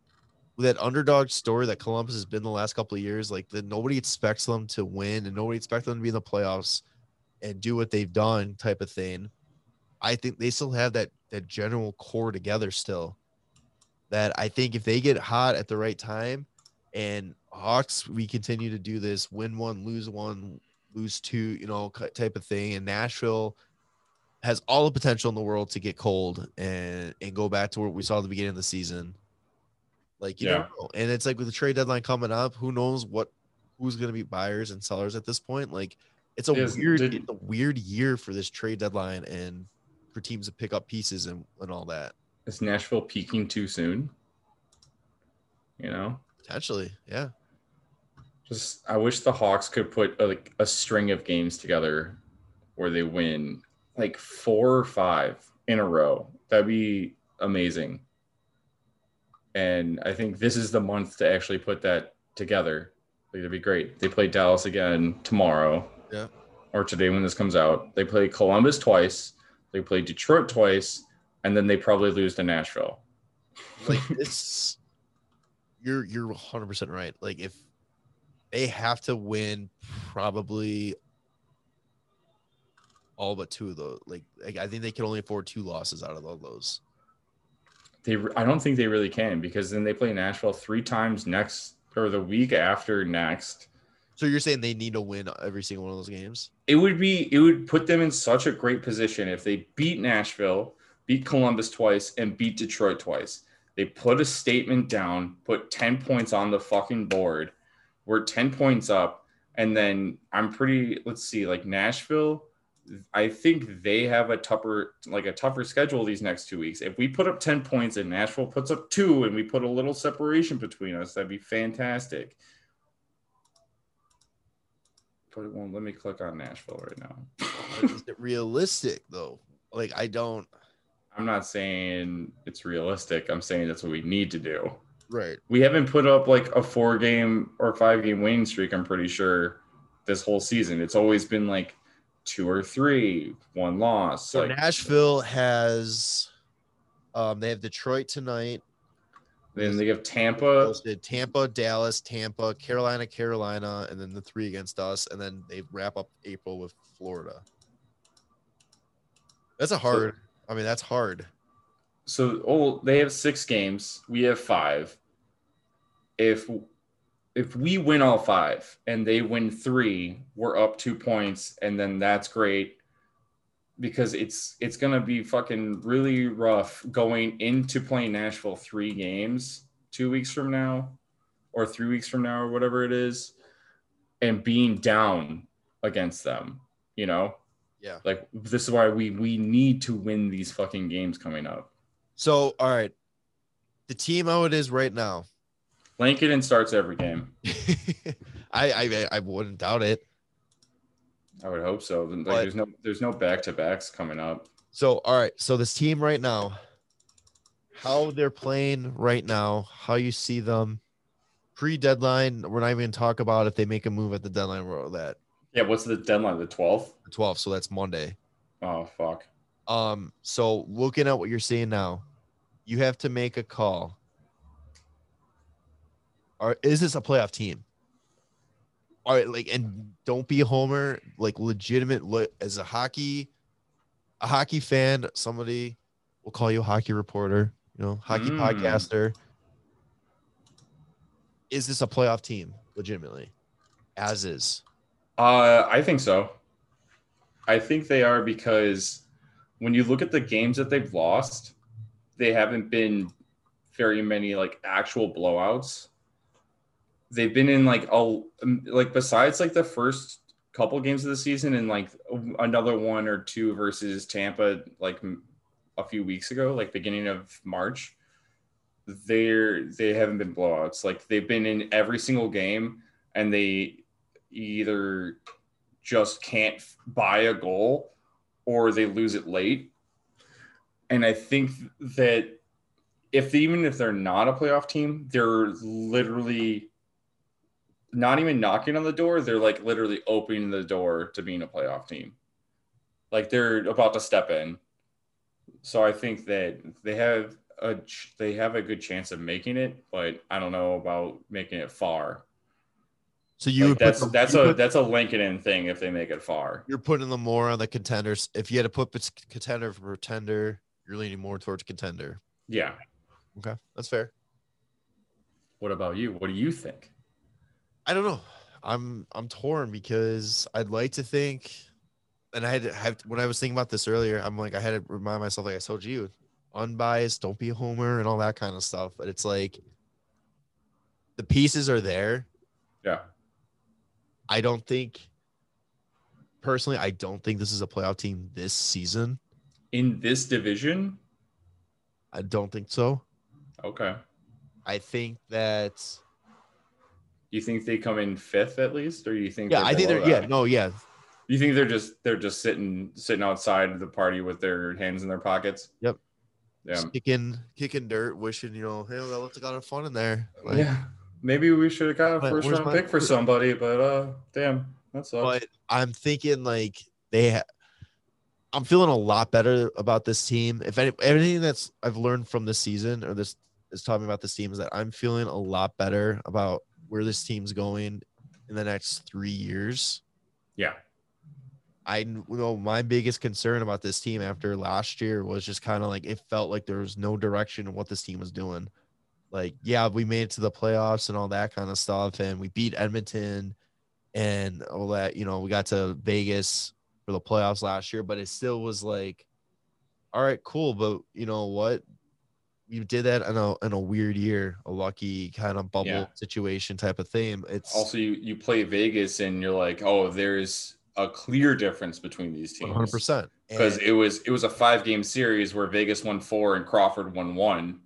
with that underdog story that Columbus has been the last couple of years, like that nobody expects them to win and nobody expects them to be in the playoffs and do what they've done type of thing. I think they still have that that general core together still. That I think if they get hot at the right time and Hawks, we continue to do this win one, lose one, lose two, you know, type of thing. And Nashville has all the potential in the world to get cold and, and go back to what we saw at the beginning of the season. Like, you yeah. know, and it's like with the trade deadline coming up, who knows what, who's going to be buyers and sellers at this point. Like it's a yes, weird, did, it's a weird year for this trade deadline and for teams to pick up pieces and, and all that. Is Nashville peaking too soon? You know? Potentially, yeah. Just I wish the Hawks could put a, like a string of games together where they win like four or five in a row. That'd be amazing. And I think this is the month to actually put that together. Like, that'd be great. They play Dallas again tomorrow. Yeah. Or today when this comes out. They play Columbus twice. They play Detroit twice. And then they probably lose to Nashville. Like this, you're you're one hundred percent right. Like, if they have to win probably all but two of those, like, like I think they can only afford two losses out of all those. They, I don't think they really can, because then they play Nashville three times next, or the week after next. So you're saying they need to win every single one of those games? It would be, it would put them in such a great position if they beat Nashville, beat Columbus twice, and beat Detroit twice. They put a statement down, put ten points on the fucking board. We're ten points up. And then I'm pretty, let's see, like Nashville, I think they have a tougher, like a tougher schedule these next two weeks. If we put up ten points and Nashville puts up two and we put a little separation between us, that'd be fantastic. But it won't let me click on Nashville right now. Is it realistic though? Like, I don't, I'm not saying it's realistic. I'm saying that's what we need to do. Right. We haven't put up like a four game or five game winning streak, I'm pretty sure, this whole season. It's always been like two or three, one loss. So like, Nashville has, um, they have Detroit tonight. Then they have Tampa. Tampa, Dallas, Tampa, Carolina, Carolina, and then the three against us. And then they wrap up April with Florida. That's a hard – I mean, that's hard. So, oh, they have six games. We have five. If if we win all five and they win three, we're up two points, and then that's great. Because it's it's going to be fucking really rough going into playing Nashville three games two weeks from now or three weeks from now or whatever it is, and being down against them, you know? Yeah. Like, this is why we, we need to win these fucking games coming up. So, all right, the team how it is right now. Lankinen starts every game. I, I I wouldn't doubt it. I would hope so. Like, but there's no there's no back-to-backs coming up. So, all right. So this team right now, how they're playing right now, how you see them pre-deadline. We're not even going to talk about if they make a move at the deadline or that. Yeah, what's the deadline? The twelfth? The twelfth, so that's Monday. Oh, fuck. Um. So looking at what you're seeing now, you have to make a call. Or is this a playoff team? All right, like, and don't be a homer, like, legitimate, le- as a hockey, a hockey fan, somebody will call you a hockey reporter, you know, hockey mm. podcaster. Is this a playoff team, legitimately, as is? Uh, I think so. I think they are, because when you look at the games that they've lost, they haven't been very many, like, actual blowouts. They've been in like a like besides like the first couple games of the season and like another one or two versus Tampa like a few weeks ago, like beginning of March. They're they haven't been blowouts. Like, they've been in every single game, and they either just can't buy a goal or they lose it late. And I think that if they, even if they're not a playoff team, they're literally not even knocking on the door. They're like literally opening the door to being a playoff team. Like, they're about to step in. So I think that they have a, they have a good chance of making it, but I don't know about making it far. So you, like, that's, them, that's you a, put, that's a Lankinen thing. If they make it far, you're putting them more on the contenders. If you had to put contender for pretender, you're leaning more towards contender. Yeah. Okay. That's fair. What about you? What do you think? I don't know. I'm I'm torn, because I'd like to think, and I had to have, when I was thinking about this earlier, I'm like, I had to remind myself, like I told you, unbiased, don't be a homer, and all that kind of stuff. But it's like, the pieces are there. Yeah. I don't think, personally, I don't think this is a playoff team this season. In this division? I don't think so. Okay. I think that... You think they come in fifth at least, or you think? Yeah, I think they're. That? Yeah, no, yeah. You think they're just they're just sitting sitting outside the party with their hands in their pockets? Yep. Yeah. Just kicking kicking dirt, wishing, you know, hey, I left a lot of fun in there. Like, yeah. Maybe we should have got a first round my, pick for somebody, but uh, damn, that sucks. But I'm thinking like they. Ha- I'm feeling a lot better about this team. If any, anything that's I've learned from this season or this is talking about this team is that I'm feeling a lot better about where this team's going in the next three years. Yeah. I know my biggest concern about this team after last year was just kind of like it felt like there was no direction in what this team was doing. Like, yeah, we made it to the playoffs and all that kind of stuff, and we beat Edmonton and all that. You know, we got to Vegas for the playoffs last year, but it still was like, all right, cool, but you know what? You did that in a in a weird year, a lucky kind of bubble yeah. situation type of thing. It's also you you play Vegas and you're like, oh, there's a clear difference between these teams. one hundred percent. Because it was it was a five game series where Vegas won four and Crawford won one.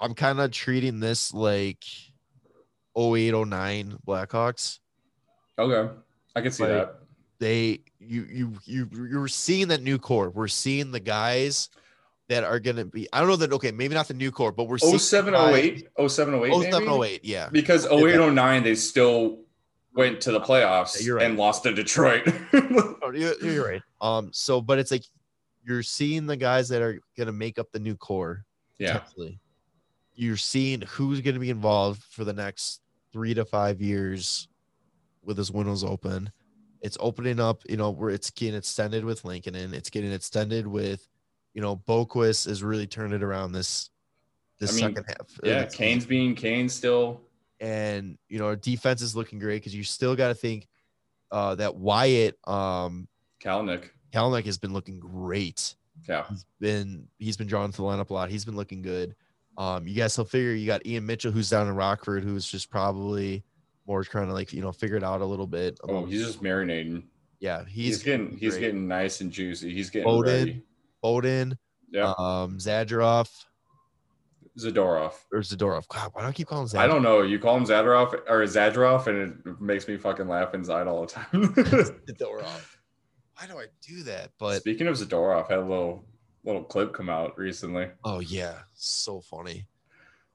I'm kind of treating this like oh eight oh nine Blackhawks. Okay, I can see like, that. They you you you you're seeing that new core. We're seeing the guys that are going to be, I don't know that, okay, maybe not the new core, but we're seeing oh seven oh eight oh seven oh eight yeah. Because oh eight oh nine they still went to the playoffs right. and lost to Detroit. oh, you're, you're right. Um. So, but it's like you're seeing the guys that are going to make up the new core. Yeah. Potentially. You're seeing who's going to be involved for the next three to five years with this windows open. It's opening up, you know, where it's getting extended with Lankinen. It's getting extended with, you know, Boquist is really turning it around this this I mean, second half. Yeah, Kane's being Kane still. And, you know, our defense is looking great because you still got to think uh, that Wyatt um, Kalnick. Kalnick has been looking great. Yeah, he's been he's been drawn to the lineup a lot. He's been looking good. Um, you guys still figure you got Ian Mitchell, who's down in Rockford, who's just probably more trying to like you know figure it out a little bit. Oh, um, he's just marinating. Yeah, he's, he's getting great. he's getting nice and juicy. He's getting Bowden, ready. Bowden, yeah, um, Zadorov. Zadorov. Or Zadorov. God, why do I keep calling him Zadorov? I don't know. You call him Zadorov or Zadorov, and it makes me fucking laugh inside all the time. Zadorov. Why do I do that? But speaking of Zadorov, I had a little little clip come out recently. Oh, yeah. So funny.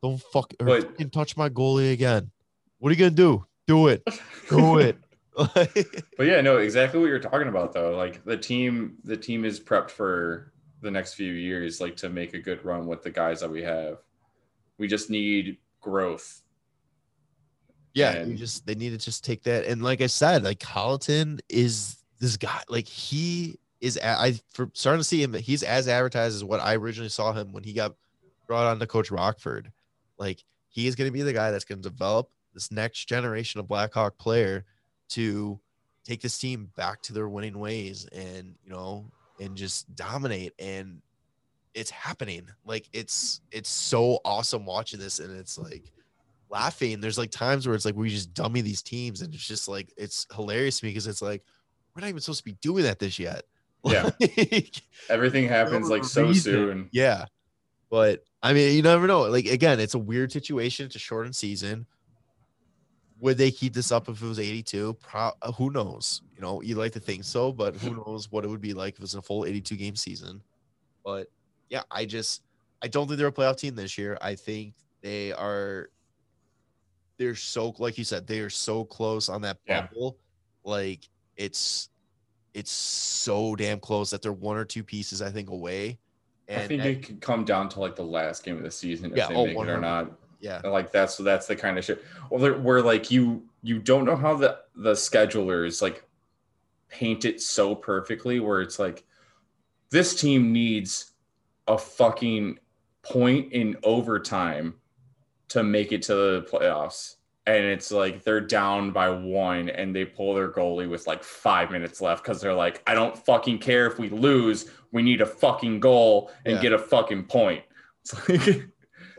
Don't fuck, but, fucking touch my goalie again. What are you going to do? Do it. Do it. But, yeah, no, exactly what you're talking about, though. Like, the team, the team is prepped for the next few years, like, to make a good run with the guys that we have. We just need growth. Yeah, and you just they need to just take that. And like I said, like Colleton is this guy. Like he is. I for starting to see him. He's as advertised as what I originally saw him when he got brought on to Coach Rockford. Like he is going to be the guy that's going to develop this next generation of Blackhawk player to take this team back to their winning ways, and you know, and just dominate and. It's happening. Like it's it's so awesome watching this, and it's like laughing. There's like times where it's like we just dummy these teams, and it's just like it's hilarious to me because it's like we're not even supposed to be doing that this yet. Yeah, like, everything happens like so reason. soon. Yeah, but I mean, you never know. Like again, it's a weird situation. It's a shortened season. Would they keep this up if it was eighty-two? Pro- who knows? You know, you like to think so, but who knows what it would be like if it was a full eighty-two game season? But yeah, I just – I don't think they're a playoff team this year. I think they are – they're so – like you said, they are so close on that bubble. Yeah. Like, it's it's so damn close that they're one or two pieces, I think, away. And I think that, it could come down to, like, the last game of the season if yeah, they oh, make it or not. Yeah. And like, that's that's the kind of shit – Well, where, like, you you don't know how the, the schedulers, like, paint it so perfectly where it's like, this team needs – a fucking point in overtime to make it to the playoffs. And it's like they're down by one and they pull their goalie with like five minutes left because they're like, I don't fucking care if we lose. We need a fucking goal and yeah. get a fucking point. It's like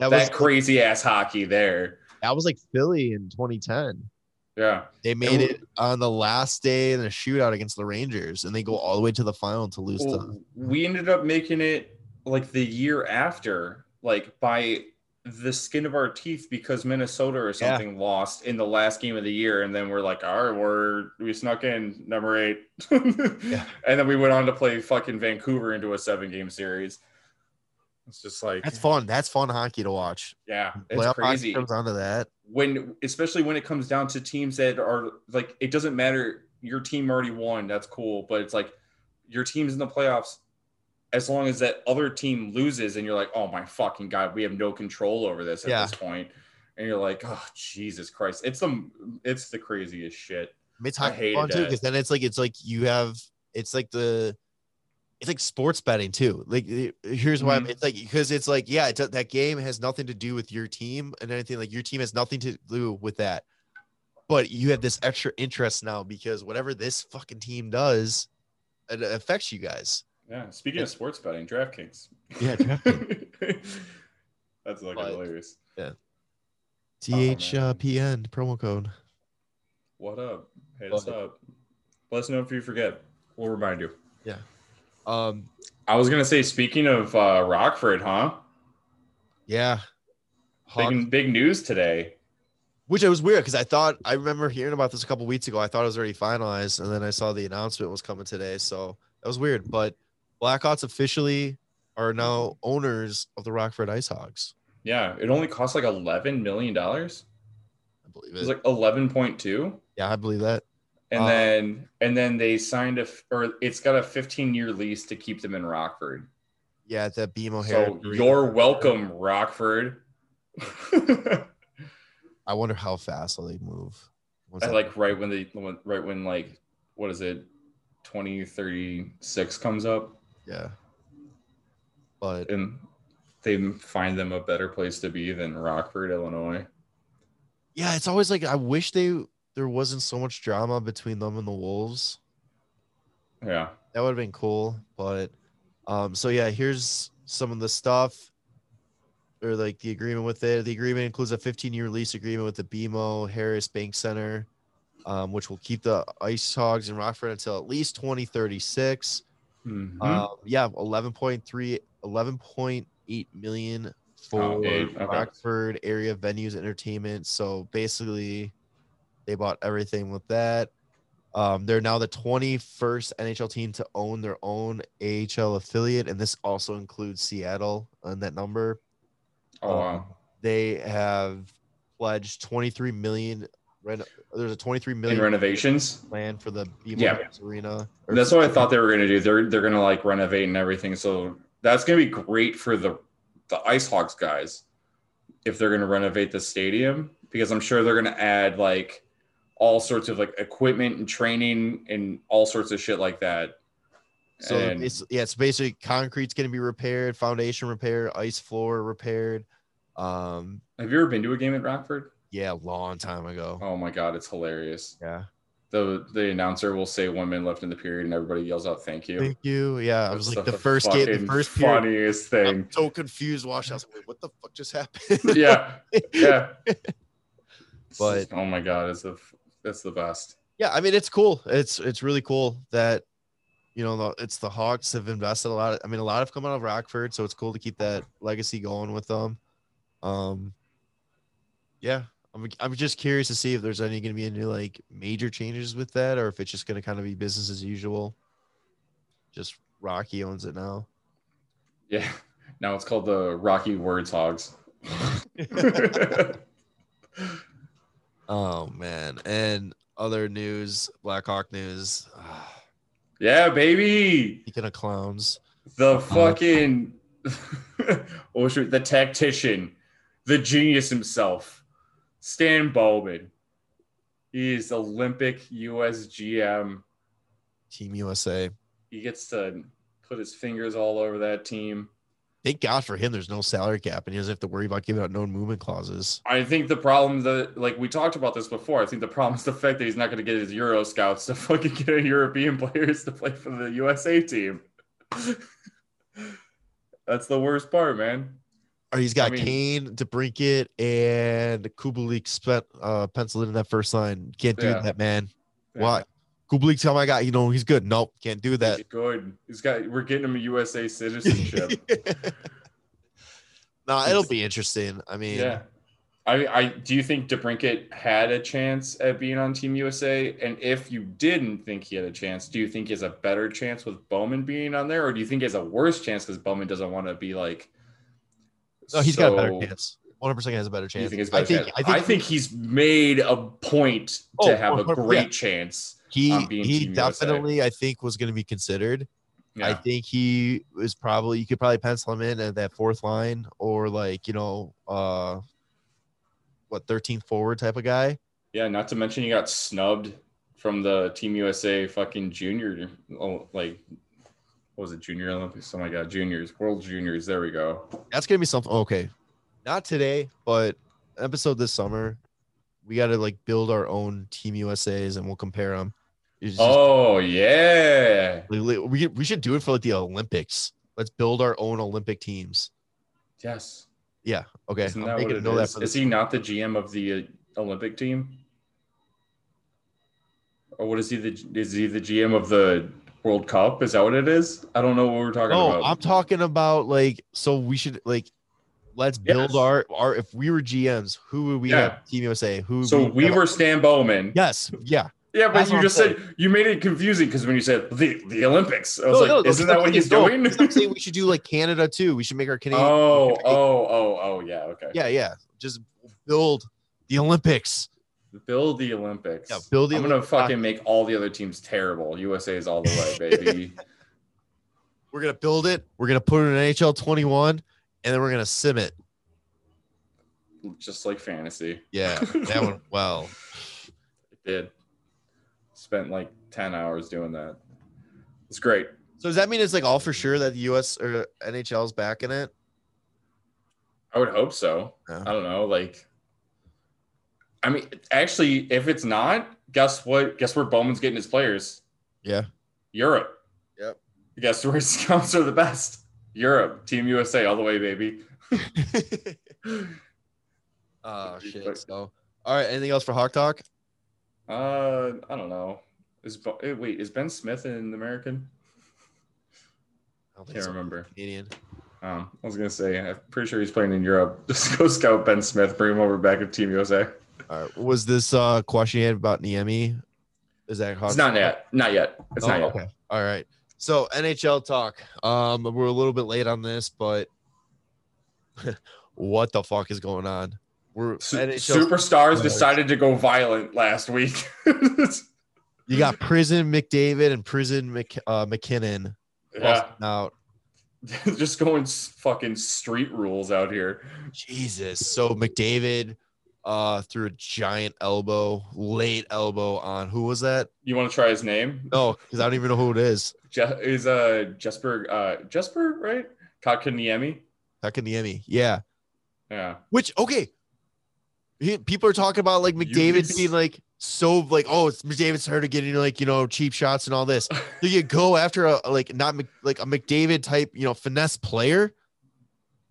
that, that crazy like, ass hockey there. That was like Philly in twenty ten. Yeah. They made it, it on the last day in a shootout against the Rangers and they go all the way to the final to lose well, to we ended up making it like the year after, like by the skin of our teeth, because Minnesota or something yeah. lost in the last game of the year, and then we're like, all right, we're we snuck in number eight, yeah. and then we went on to play fucking Vancouver into a seven-game series. It's just like that's fun. That's fun hockey to watch. Yeah, it's playoff crazy. Comes onto that when, especially when it comes down to teams that are like, it doesn't matter. Your team already won. That's cool, but it's like your team's in the playoffs. as long as that other team loses and you're like, oh my fucking God, we have no control over this at yeah. this point. And you're like, oh, Jesus Christ. It's the, it's the craziest shit. It's hot fun too, because then it's like, it's like you have, it's like the, it's like sports betting too. Like, here's why mm-hmm. I'm, it's like, because it's like, yeah, it's, that game has nothing to do with your team and anything. Like, your team has nothing to do with that. But you have this extra interest now because whatever this fucking team does, it affects you guys. Yeah. Speaking yeah. of sports betting, DraftKings. Yeah. DraftKings. That's like but, hilarious. Yeah. T H P N oh, promo code. What up? Hey, what's up? Let us know if you forget. We'll remind you. Yeah. Um, I was gonna say, speaking of uh, Rockford, huh? Yeah. Big, big news today. Which it was weird because I thought I remember hearing about this a couple weeks ago. I thought it was already finalized, and then I saw the announcement was coming today. So that was weird. But Blackhawks officially are now owners of the Rockford IceHogs. Yeah, it only costs like eleven million dollars. I believe it. It was like eleven point two. Yeah, I believe that. And um, then and then they signed a – or it's got a fifteen-year lease to keep them in Rockford. Yeah, it's at B M O. So you're welcome, Rockford. I wonder how fast will they move. What's that? Like right when they – right when like – what is it? twenty thirty-six comes up. Yeah. But – and they find them a better place to be than Rockford, Illinois. Yeah, it's always like I wish they there wasn't so much drama between them and the Wolves. Yeah. That would have been cool. But um, so, yeah, here's some of the stuff or like the agreement with it. The agreement includes a fifteen-year lease agreement with the B M O Harris Bank Center, um, which will keep the IceHogs in Rockford until at least twenty thirty-six. Mm-hmm. Um, yeah, eleven point three, eleven point eight million for oh, eight. Okay. Rockford area venues, entertainment. So basically they bought everything with that. Um, they're now the twenty-first N H L team to own their own A H L affiliate. And this also includes Seattle on that number. Oh, um, wow. They have pledged twenty-three million. Reno- There's a twenty-three million in renovations plan for the B M O yeah. arena. Or- That's what I thought they were going to do. They're, they're going to like renovate and everything. So that's going to be great for the, the IceHogs guys if they're going to renovate the stadium, because I'm sure they're going to add like all sorts of like equipment and training and all sorts of shit like that. So and, it's yeah, it's basically concrete's going to be repaired, foundation repaired, ice floor repaired. Um, have you ever been to a game at Rockford? Yeah, a long time ago. Oh my God, it's hilarious. Yeah. The the announcer will say one minute left in the period, and everybody yells out, "Thank you, thank you." Yeah, that's I was like the, the first game, the first period. Funniest thing. I'm so confused. Watch, I was like, "Wait, what the fuck just happened?" Yeah, yeah. But just, oh my God, it's the that's the best. Yeah, I mean, it's cool. It's it's really cool that you know the, it's the Hawks have invested a lot. Of, I mean, a lot have come out of Rockford, so it's cool to keep that legacy going with them. Um, yeah. I'm I'm just curious to see if there's any going to be any like major changes with that, or if it's just going to kind of be business as usual. Just Rocky owns it now. Yeah, now it's called the Rocky Words Hogs. Oh man! And other news, Blackhawk news. Yeah, baby. Speaking of clowns, the fucking oh shoot, the tactician, the genius himself. Stan Bowman, he is Olympic U S G M. Team U S A. He gets to put his fingers all over that team. Thank God for him. There's no salary cap, and he doesn't have to worry about giving out known movement clauses. I think the problem that, like we talked about this before, I think the problem is the fact that he's not going to get his Euro scouts to fucking get a European players to play for the U S A team. That's the worst part, man. Or he's got I mean, Kane, DeBrincat, and Kubalik spent uh, penciled in that first line. Can't do yeah. that, man. Yeah. Why? Kubalik's oh my God, you know he's good. Nope, can't do that. He's good. He's got. We're getting him a U S A citizenship. No, nah, it'll be interesting. I mean, yeah. I I do you think DeBrincat had a chance at being on Team U S A? And if you didn't think he had a chance, do you think he has a better chance with Bowman being on there, or do you think he has a worse chance because Bowman doesn't want to be like? No, he's so, got a better chance. one hundred percent has a better chance. You think it's better I, think, chance. I, think, I think he's made a point oh, to have a great yeah. chance. He, on being he definitely, U S A. I think, was going to be considered. Yeah. I think he is probably, you could probably pencil him in at that fourth line or like, you know, uh, what, thirteenth forward type of guy. Yeah, not to mention he got snubbed from the Team U S A fucking junior, oh, like, what was it, Junior Olympics? Oh, my God, juniors, world juniors. There we go. That's going to be something. Okay. Not today, but episode this summer, we got to, like, build our own Team U S As and we'll compare them. Just, oh, yeah. We, we should do it for, like, the Olympics. Let's build our own Olympic teams. Yes. Yeah. Okay. Isn't that what it know is? That is he not the G M of the Olympic team? Or what is he? The, is he the G M of the World Cup? Is that what it is? I don't know what we're talking no, about. No, I'm talking about, like, so we should, like, let's build yes. our, our, if we were G Ms, who would we yeah. have Team U S A? Who? So we, we were Stan Bowman. Yes. Yeah. Yeah, but that's you just said you made it confusing because when you said the, the Olympics, I was no, like, no, isn't that what he's no, doing? I'm saying we should do like Canada too. We should make our Canadian. Oh, oh, oh, oh, yeah, okay. Yeah, yeah. Just build the Olympics. Build the Olympics. Yeah, build the I'm Olympics. Gonna fucking make all the other teams terrible. U S A is all the way, baby. We're gonna build it. We're gonna put it in N H L twenty-one, and then we're gonna sim it. Just like fantasy. Yeah, that one. Well, it did. Spent like ten hours doing that. It's great. So does that mean it's like all for sure that the U S or N H L is back in it? I would hope so. Yeah. I don't know. Like, I mean, actually, if it's not, guess what? Guess where Bowman's getting his players? Yeah. Europe. Yep. Guess where his scouts are the best? Europe. Team U S A all the way, baby. Oh, shit. So, all right. Anything else for Hawk Talk? Uh, I don't know. Is wait, is Ben Smith an American? I can't remember. Canadian. Um, I was gonna say, I'm pretty sure he's playing in Europe. Just go scout Ben Smith, bring him over back at Team U S A. All right. Was this uh question you had about Niemi? Is that hot? It's not yet. Not yet. It's oh, not yet. Okay. All right. So N H L talk. Um, we're a little bit late on this, but what the fuck is going on? We're superstars decided to go violent last week. You got prison McDavid and prison Mc, uh, McKinnon. Yeah. Out. Just going fucking street rules out here. Jesus. So McDavid uh, threw a giant elbow, late elbow on. Who was that? You want to try his name? No, because I don't even know who it is. Je- is uh, Jesper, uh, Jesper, right? Pekka Niemi. Pekka Niemi. Yeah. Yeah. Which, okay. People are talking about like McDavid being like so like, oh, it's McDavid's hurt at getting like, you know, cheap shots and all this. Do you go after a like not like a McDavid type, you know, finesse player,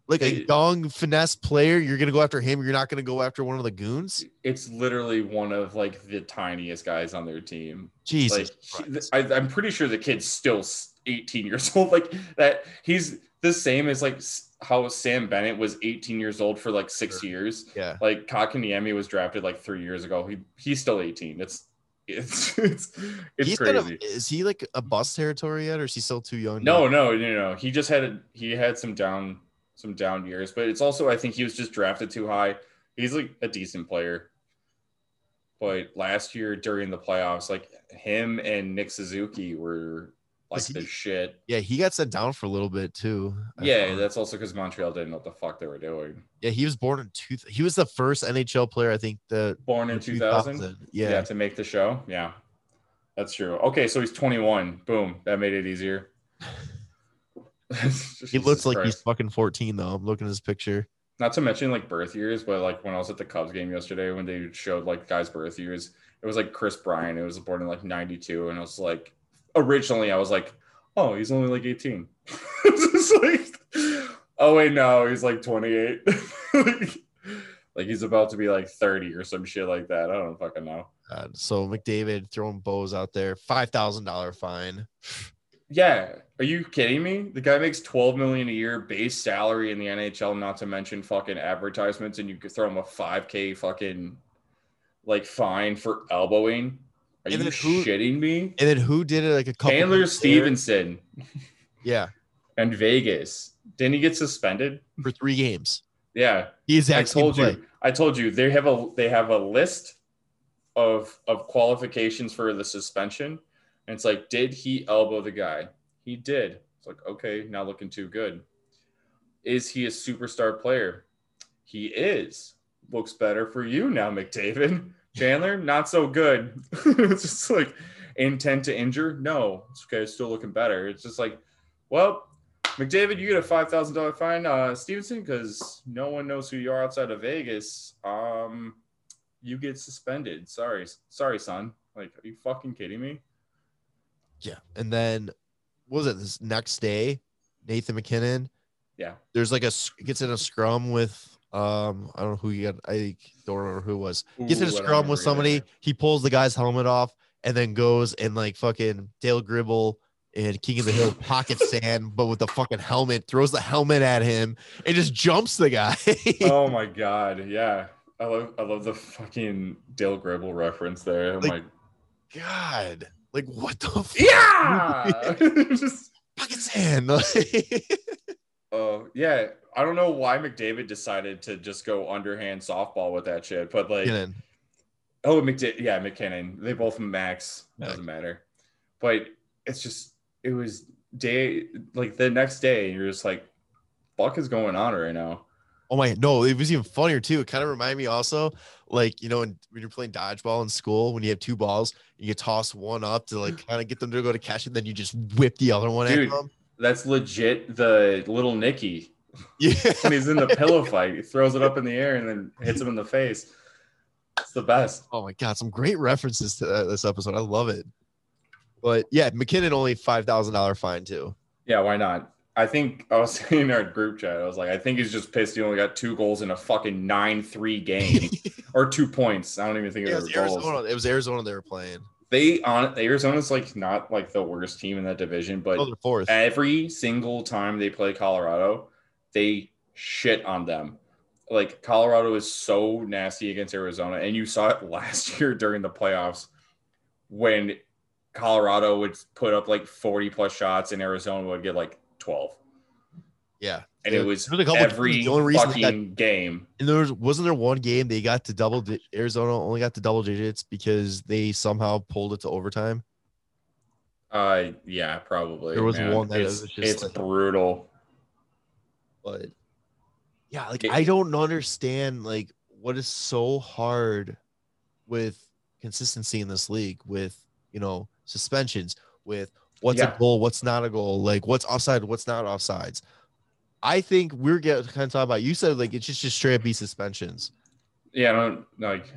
like a young finesse player? You're gonna go after him. You're not gonna go after one of the goons. It's literally one of like the tiniest guys on their team. Jesus, like, I, I'm pretty sure the kid's still eighteen years old. Like that, he's the same as like. How Sam Bennett was eighteen years old for like six sure. years. Yeah. Like Pekka Niemi was drafted like three years ago. He he's still eighteen. It's it's it's, it's crazy. Kind of, is he like a bust territory yet, or is he still too young? No, yet? no, no, no. He just had a, he had some down some down years, but it's also I think he was just drafted too high. He's like a decent player, but last year during the playoffs, like him and Nick Suzuki were. Like he, the shit. Yeah, he got sent down for a little bit too. I yeah, thought. That's also because Montreal didn't know what the fuck they were doing. Yeah, he was born in two. He was the first N H L player I think that born in two thousand. Yeah. yeah, to make the show. Yeah, that's true. Okay, so he's twenty-one. Boom, that made it easier. He looks like Christ. He's fucking fourteen though. I'm looking at his picture. Not to mention like birth years, but like when I was at the Cubs game yesterday, when they showed like guys' birth years, it was like Chris Bryant. It was born in like ninety-two, and I was like. Originally, I was like, oh, he's only like eighteen. It's like, oh, wait, no, he's like twenty-eight. like, like, he's about to be like thirty or some shit like that. I don't fucking know. God, so, McDavid throwing bows out there, five thousand dollars fine. Yeah. Are you kidding me? The guy makes twelve million dollars a year base salary in the N H L, not to mention fucking advertisements, and you could throw him a five K fucking like fine for elbowing. Are and you who, shitting me? And then who did it like a couple Chandler Stevenson. Yeah. And Vegas. Didn't he get suspended? For three games. Yeah. He's actually I told play. you. I told you they have a they have a list of of qualifications for the suspension. And it's like, did he elbow the guy? He did. It's like, okay, not looking too good. Is he a superstar player? He is. Looks better for you now, McDavid. Chandler, not so good. It's just like intent to injure. No, it's okay. Still looking better. It's just like, well, McDavid, you get a five thousand dollars fine, uh, Stevenson, because no one knows who you are outside of Vegas. Um, you get suspended. Sorry. Sorry, son. Like, are you fucking kidding me? Yeah. And then what was it? This next day, Nathan McKinnon. Yeah. There's like a, gets in a scrum with, um, I don't know who he got. I don't remember who it was. Gets Ooh, in a scrum with somebody. Either. He pulls the guy's helmet off and then goes and like fucking Dale Gribble and King of the Hill pocket sand, but with the fucking helmet, throws the helmet at him and just jumps the guy. Oh my God. Yeah. I love, I love the fucking Dale Gribble reference there. I'm like, like God, like what the fuck? Yeah. Just pocket sand. Oh uh, yeah. I don't know why McDavid decided to just go underhand softball with that shit, but like, McKinnon. Oh, McDavid. Yeah. McKinnon. They both max. Max. Doesn't matter. But it's just, it was day, like the next day, you're just like, fuck is going on right now? Oh my, no, it was even funnier too. It kind of reminded me also, like, you know, when you're playing dodgeball in school, when you have two balls, you toss one up to like kind of get them to go to catch it, then you just whip the other one Dude, at them. That's legit the Little Nicky. Yeah. When he's in the pillow fight, he throws it up in the air and then hits him in the face. It's the best. Oh my God, some great references to that, this episode. I love it. But yeah, McKinnon only five thousand dollars fine too. Yeah, why not? I think I was saying in our group chat, I was like, I think he's just pissed he only got two goals in a fucking nine three game or two points. I don't even think yeah, it was Arizona. Goals. It was Arizona they were playing. They on Arizona's like not like the worst team in that division, but oh, fourth. Every single time they play Colorado, they shit on them. Like Colorado is so nasty against Arizona, and you saw it last year during the playoffs when Colorado would put up like forty plus shots and Arizona would get like twelve. Yeah. And it was every fucking game. And there was, wasn't there one game they got to double di- Arizona only got to double digits because they somehow pulled it to overtime. Uh, yeah, probably. There was man. one that it's, was just it's like, brutal. But yeah, like it, I don't understand like what is so hard with consistency in this league with you know, suspensions with what's yeah. a goal, what's not a goal, like what's offside, what's not offsides. I think we're getting kind of talking about, you said like, it's just, just straight up be suspensions. Yeah. I don't like,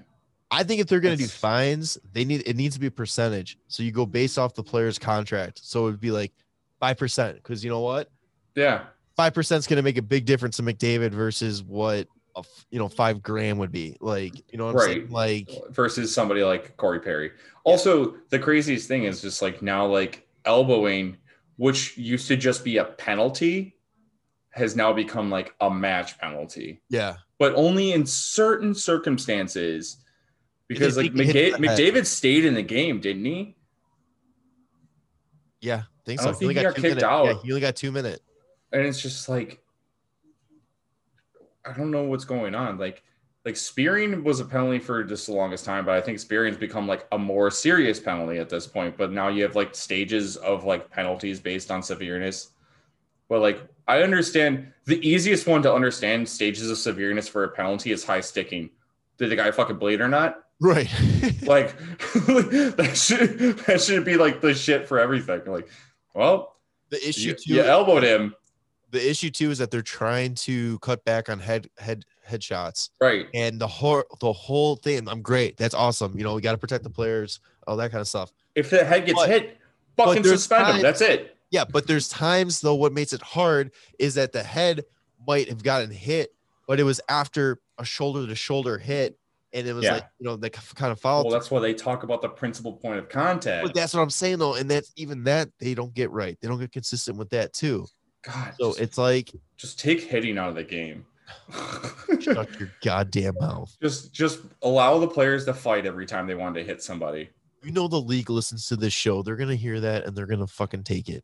I think if they're going to do fines, they need, it needs to be a percentage. So you go based off the player's contract. So it would be like five percent. Cause you know what? Yeah. five percent is going to make a big difference to McDavid versus what, a, you know, five grand would be like, you know what I'm right. saying? Like versus somebody like Corey Perry. Yeah. Also, the craziest thing is just like now, like elbowing, which used to just be a penalty, has now become like a match penalty. Yeah. But only in certain circumstances, because like McDavid, McDavid stayed in the game, didn't he? Yeah. I think so. I don't think he, he got, got kicked minute. out. Yeah, he only got two minutes. And it's just like, I don't know what's going on. Like, like spearing was a penalty for just the longest time, but I think spearing's become like a more serious penalty at this point. But now you have like stages of like penalties based on severeness. But like, I understand the easiest one to understand stages of severeness for a penalty is high sticking. Did the guy fucking bleed or not? Right. Like that should that should be like the shit for everything. Like, well, the issue you, too, you elbowed him. The issue too is that they're trying to cut back on head head headshots, right? And the whole the whole thing. I'm great. That's awesome. You know, we got to protect the players, all that kind of stuff. If the head gets but, hit, fucking suspend times, them. That's it. Yeah, but there's times though. What makes it hard is that the head might have gotten hit, but it was after a shoulder to shoulder hit, and it was yeah. like you know they kind of followed. Well, that's why they talk about the principal point of contact. But that's what I'm saying though, and that's even that they don't get right. They don't get consistent with that too. God, so just, it's like just take hitting out of the game. Shut your goddamn mouth. Just just allow the players to fight every time they want to hit somebody. You know the league listens to this show. They're gonna hear that and they're gonna fucking take it.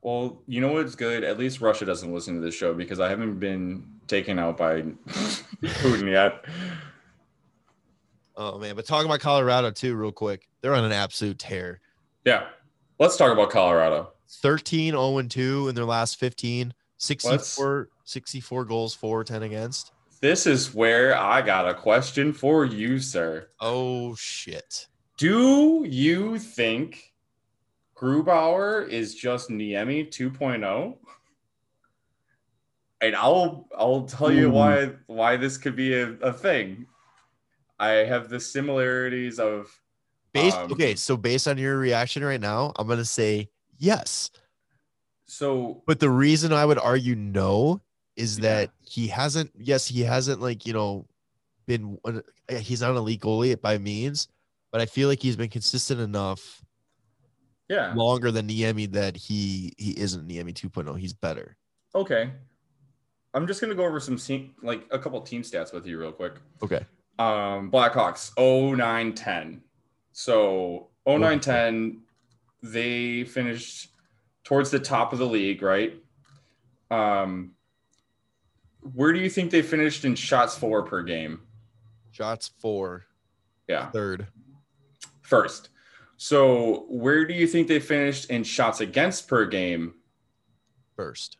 Well, you know what's good? At least Russia doesn't listen to this show because I haven't been taken out by Putin yet. Oh man, but talking about Colorado too, real quick. They're on an absolute tear. Yeah. Let's talk about Colorado. thirteen oh and two in their last fifteen, sixty-four, sixty-four goals for, ten against. This is where I got a question for you, sir. Oh, shit. Do you think Grubauer is just Niemi two point oh? And I'll I'll tell you why why this could be a, a thing. I have the similarities of based um, okay, so based on your reaction right now, I'm gonna say yes. So but the reason I would argue no is that yeah. he hasn't yes, he hasn't like you know been he's not an elite goalie by means, but I feel like he's been consistent enough yeah longer than Niemi that he he isn't Niemi two point oh, he's better. Okay. I'm just going to go over some team, like a couple team stats with you real quick. Okay. Um, Blackhawks, oh nine ten. So oh nine ten, they finished towards the top of the league, right? Um, where do you think they finished in shots for per game? Shots for. Yeah. Third. First. So where do you think they finished in shots against per game? First.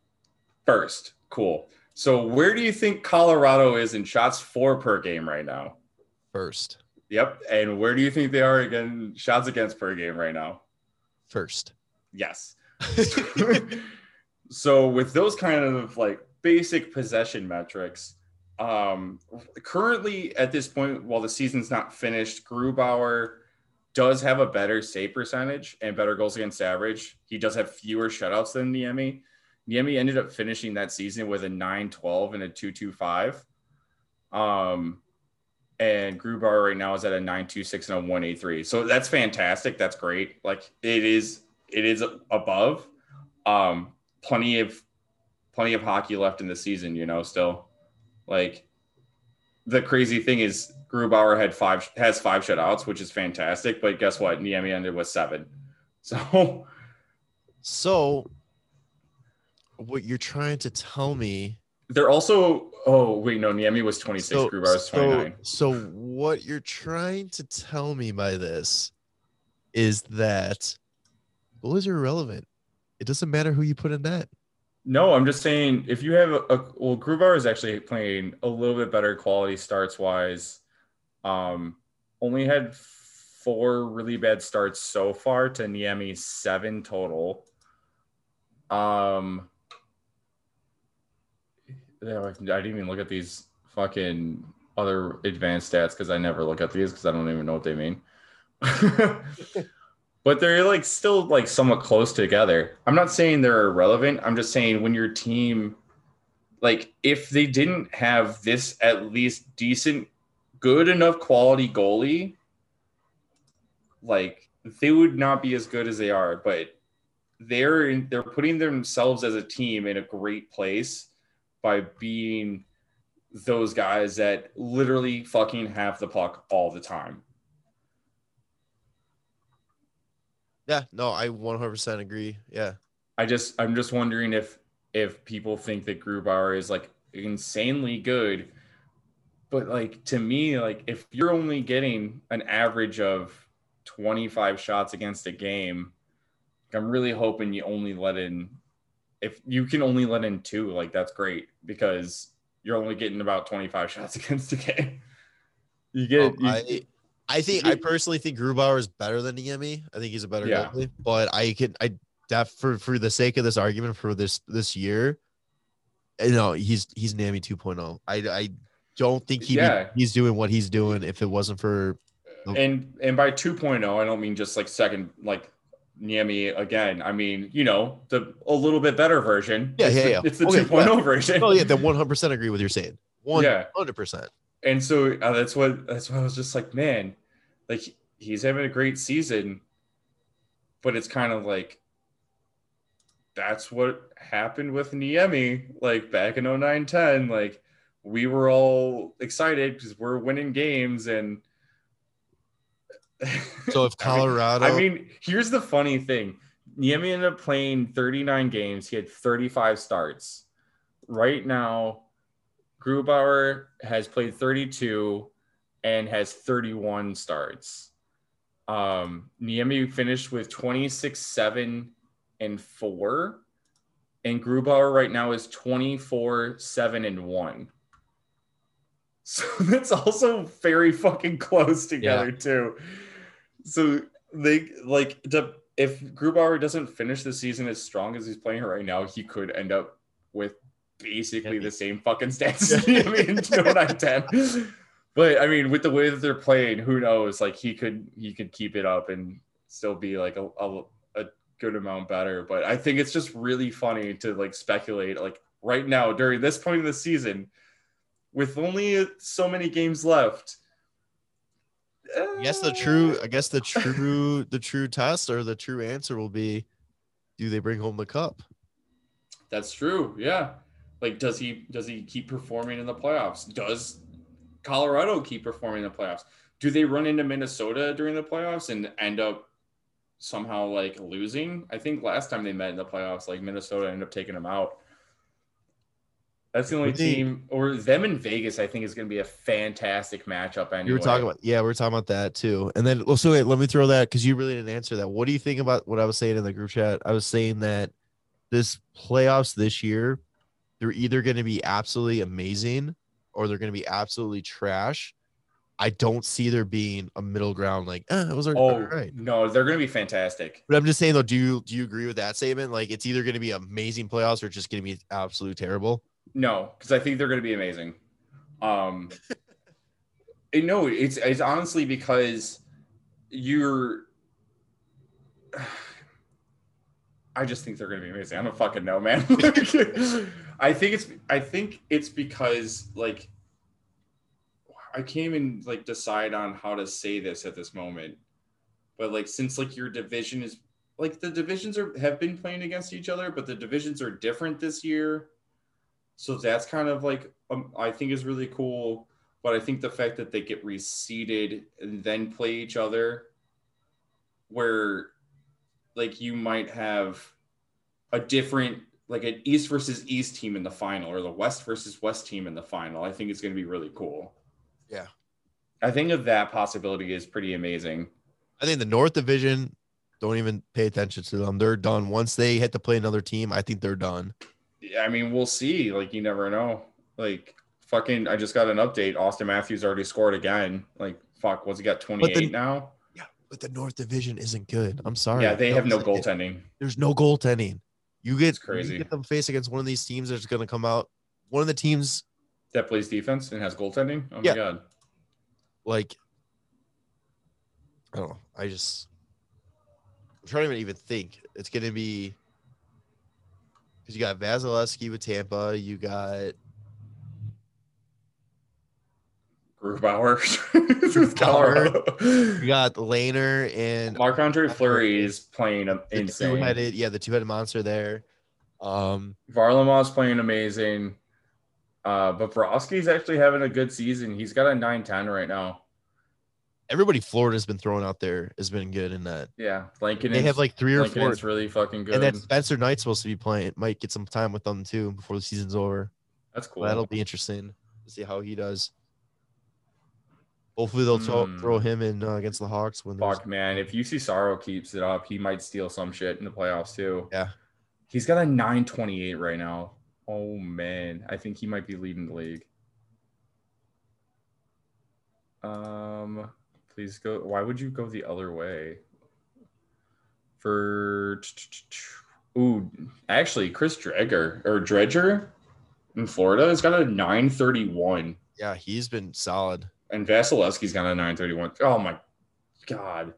First. Cool. So where do you think Colorado is in shots for per game right now? First. Yep. And where do you think they are again shots against per game right now? First. Yes. So with those kind of like basic possession metrics, um, currently at this point, while the season's not finished, Grubauer does have a better save percentage and better goals against average. He does have fewer shutouts than Niemi. Niemi ended up finishing that season with a nine twelve and a two twenty-five. Um, and Grubauer right now is at a nine twenty-six and a one eighty-three. So that's fantastic. That's great. Like it is, it is above. Um, plenty of, plenty of hockey left in the season, you know, still. Like the crazy thing is Grubauer had five, has five shutouts, which is fantastic. But guess what? Niemi ended with seven. So, so. What you're trying to tell me? They're also. Oh wait, no. Niemi was twenty-six. So, Grubauer was twenty-nine. So, so what you're trying to tell me by this is that goalies are irrelevant. It doesn't matter who you put in net. No, I'm just saying if you have a, a well, Grubauer is actually playing a little bit better quality starts wise. Um, only had four really bad starts so far to Niemi's seven total. Um. I didn't even look at these fucking other advanced stats because I never look at these because I don't even know what they mean. But they're like still like somewhat close together. I'm not saying they're irrelevant. I'm just saying when your team, like if they didn't have this at least decent, good enough quality goalie, like they would not be as good as they are. But they're in, they're putting themselves as a team in a great place by being those guys that literally fucking have the puck all the time. Yeah, no, I one hundred percent agree. Yeah. I just, I'm just wondering if, if people think that Grubauer is like insanely good, but like to me, like if you're only getting an average of twenty-five shots against a game, I'm really hoping you only let in, if you can only let in two, like that's great because you're only getting about twenty-five shots against the game. You get um, you, I, I think you, I personally think Grubauer is better than Niemi. I think he's a better yeah. goalie, but I can I def for, for the sake of this argument for this this year, you know, he's he's Niemi two point oh. I I don't think he yeah. he's doing what he's doing if it wasn't for okay. And and by two point oh, I don't mean just like second like Niemi again. I mean, you know, the a little bit better version. Yeah, it's yeah, the, yeah. It's the okay, two point oh yeah. version. Oh yeah, then one hundred percent agree with your saying. one hundred percent. Yeah. And so uh, that's what that's why I was just like, man, like he's having a great season, but it's kind of like that's what happened with Niemi, like back in oh nine ten. Like we were all excited because we're winning games and. So if Colorado, I mean, I mean, here's the funny thing: Niemi ended up playing thirty-nine games. He had thirty-five starts. Right now, Grubauer has played thirty-two and has thirty-one starts. Um, Niemi finished with twenty-six, seven, and four, and Grubauer right now is twenty-four, seven, and one. So that's also very fucking close together, yeah. too. So they like to, if Grubauer doesn't finish the season as strong as he's playing right now, he could end up with basically yeah. the same fucking stats as yeah. Niemi in twenty ten. But I mean, with the way that they're playing, who knows? Like he could he could keep it up and still be like a, a, a good amount better. But I think it's just really funny to like speculate like right now during this point of the season. With only so many games left, I guess the true, I guess the true, the true test or the true answer will be: do they bring home the cup? That's true. Yeah, like does he does he keep performing in the playoffs? Does Colorado keep performing in the playoffs? Do they run into Minnesota during the playoffs and end up somehow like losing? I think last time they met in the playoffs, like Minnesota ended up taking them out. That's the only team, or them in Vegas, I think is going to be a fantastic matchup. Anyway. You were talking about, yeah, we were talking about that too. And then, well, so wait, let me throw that because you really didn't answer that. What do you think about what I was saying in the group chat? I was saying that this playoffs this year, they're either going to be absolutely amazing or they're going to be absolutely trash. I don't see there being a middle ground like, eh, it was our, oh, right. No, they're going to be fantastic. But I'm just saying though, do you, do you agree with that statement? Like it's either going to be amazing playoffs or just going to be absolutely terrible. No, because I think they're going to be amazing. Um, it, no, it's it's honestly because you're. I just think they're going to be amazing. I don't fucking know, man. I think it's I think it's because like I can't even like decide on how to say this at this moment, but like since like your division is like the divisions are have been playing against each other, but the divisions are different this year. So that's kind of like, um, I think is really cool, but I think the fact that they get reseeded and then play each other where like you might have a different, like an East versus East team in the final or the West versus West team in the final, I think it's going to be really cool. Yeah. I think of that possibility is pretty amazing. I think the North Division, don't even pay attention to them. They're done. Once they hit to play another team, I think they're done. I mean, we'll see. Like, you never know. Like, fucking, I just got an update. Austin Matthews already scored again. Like, fuck, what's he got, twenty-eight the, now? Yeah, but the North Division isn't good. I'm sorry. Yeah, they that have no like goaltending. It. There's no goaltending. You get, it's crazy. You get them face against one of these teams that's going to come out. One of the teams that plays defense and has goaltending? Oh, my yeah. God. Like, I don't know. I just – I'm trying to even think. It's going to be – because you got Vasilevsky with Tampa. You got Grubauer with Colorado. You got Lehner and Marc-Andre Fleury is playing insane. Two-headed, yeah, the two-headed monster there. Um, Varlamov's playing amazing. Uh, Bobrovsky's actually having a good season. He's got a nine ten right now. Everybody Florida's been throwing out there has been good in that. Yeah, Lankinen. They have like three or Lankinen four. It's really fucking good. And then Spencer Knight's supposed to be playing. Might get some time with them too before the season's over. That's cool. That'll be interesting to see how he does. Hopefully they'll mm. t- throw him in uh, against the Hawks. When Fuck, man. If U C Saros keeps it up, he might steal some shit in the playoffs too. Yeah. He's got a nine twenty-eight right now. Oh, man. I think he might be leading the league. Um... Please go. Why would you go the other way? For ooh, actually, Chris Dreger or Dredger in Florida has got a nine thirty-one. Yeah, he's been solid. And Vasilevsky's got a nine thirty-one. Oh my God,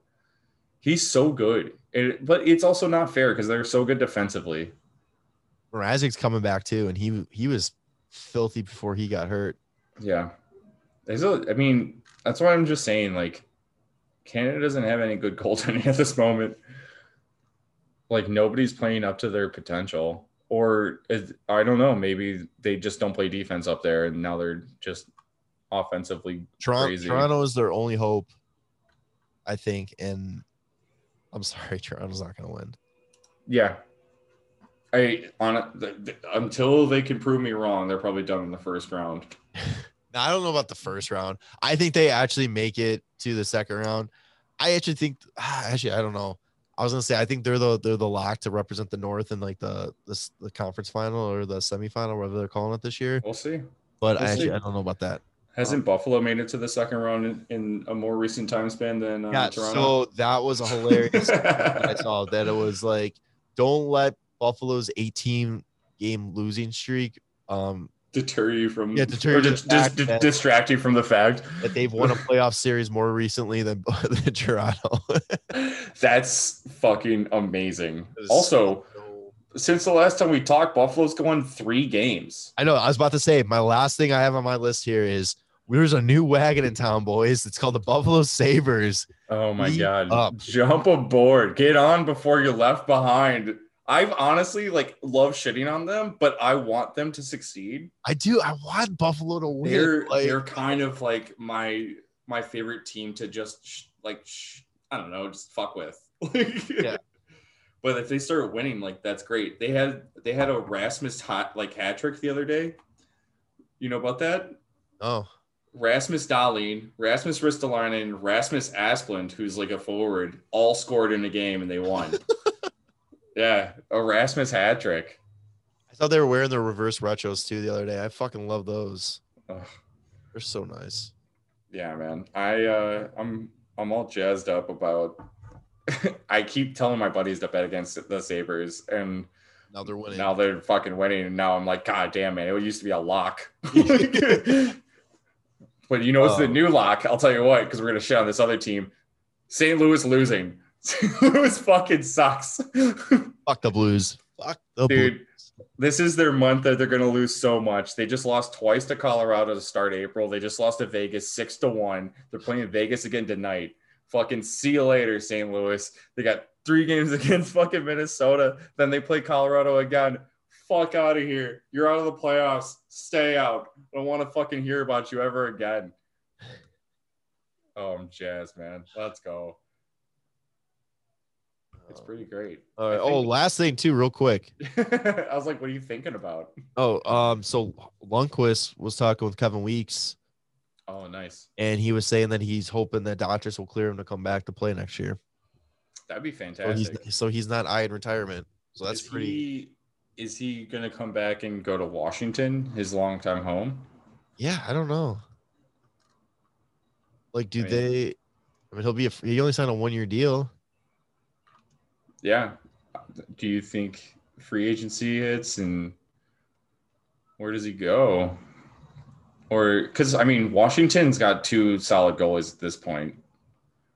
he's so good. It, but it's also not fair because they're so good defensively. Mrazek's coming back too, and he he was filthy before he got hurt. Yeah, there's a. I mean. That's why I'm just saying, like, Canada doesn't have any good goaltending at this moment. Like, nobody's playing up to their potential. Or, is, I don't know, maybe they just don't play defense up there, and now they're just offensively Toronto, crazy. Toronto is their only hope, I think. And I'm sorry, Toronto's not going to win. Yeah. I on a, the, the, until they can prove me wrong, they're probably done in the first round. I don't know about the first round. I think they actually make it to the second round. I actually think, actually, I don't know. I was gonna say I think they're the they're the lock to represent the North in like the the, the conference final or the semifinal, whatever they're calling it this year. We'll see. But we'll I, actually, see. I don't know about that. Hasn't um, Buffalo made it to the second round in, in a more recent time span than uh, yeah, Toronto? So that was a hilarious. I saw that it was like, don't let Buffalo's eighteen game losing streak um, deter you from yeah, deter or you or dis- dis- distract you from the fact that they've won a playoff series more recently than, than Toronto. That's fucking amazing. Also, so since the last time we talked, Buffalo's going three games. I know. I was about to say my last thing I have on my list here is there's a new wagon in town, boys. It's called the Buffalo Sabres. Oh, my Eat God. Up. Jump aboard. Get on before you're left behind. I've honestly, like, love shitting on them, but I want them to succeed. I do. I want Buffalo to win. They're, like, they're kind of, like, my my favorite team to just, sh- like, sh- I don't know, just fuck with. Yeah. But if they start winning, like, that's great. They had they had a Rasmus, hot, like, hat trick the other day. You know about that? Oh. Rasmus Dahlin, Rasmus Ristolainen, Rasmus Asplund, who's like a forward, all scored in a game and they won. Yeah, a Rasmus hat trick. I thought they were wearing their reverse retros too the other day. I fucking love those. Ugh. They're so nice. Yeah, man. I uh, I'm I'm all jazzed up about. I keep telling my buddies to bet against the Sabres, and now they're winning. Now they're fucking winning, and now I'm like, God damn it! It used to be a lock. But you know what's um, the new lock? I'll tell you what, because we're going to shit on this other team. Saint Louis losing. Saint Louis fucking sucks. Fuck the Blues. Fuck the Dude, Blues. Dude, this is their month that they're going to lose so much. They just lost twice to Colorado to start April. They just lost to Vegas six to one. They're playing Vegas again tonight. Fucking see you later, Saint Louis. They got three games against fucking Minnesota. Then they play Colorado again. Fuck out of here. You're out of the playoffs. Stay out. I don't want to fucking hear about you ever again. Oh, I'm jazzed, man. Let's go. It's pretty great. All right. Think- oh, last thing, too, real quick. I was like, what are you thinking about? Oh, um, so Lundqvist was talking with Kevin Weeks. Oh, nice. And he was saying that he's hoping that Dodgers will clear him to come back to play next year. That'd be fantastic. So he's, so he's not eyeing retirement. So that's Is pretty... He- Is he going to come back and go to Washington, his longtime home? Yeah, I don't know. Like, do I mean, they – I mean, he'll be – he only signed a one-year deal. Yeah. Do you think free agency hits and where does he go? Or – because, I mean, Washington's got two solid goalies at this point.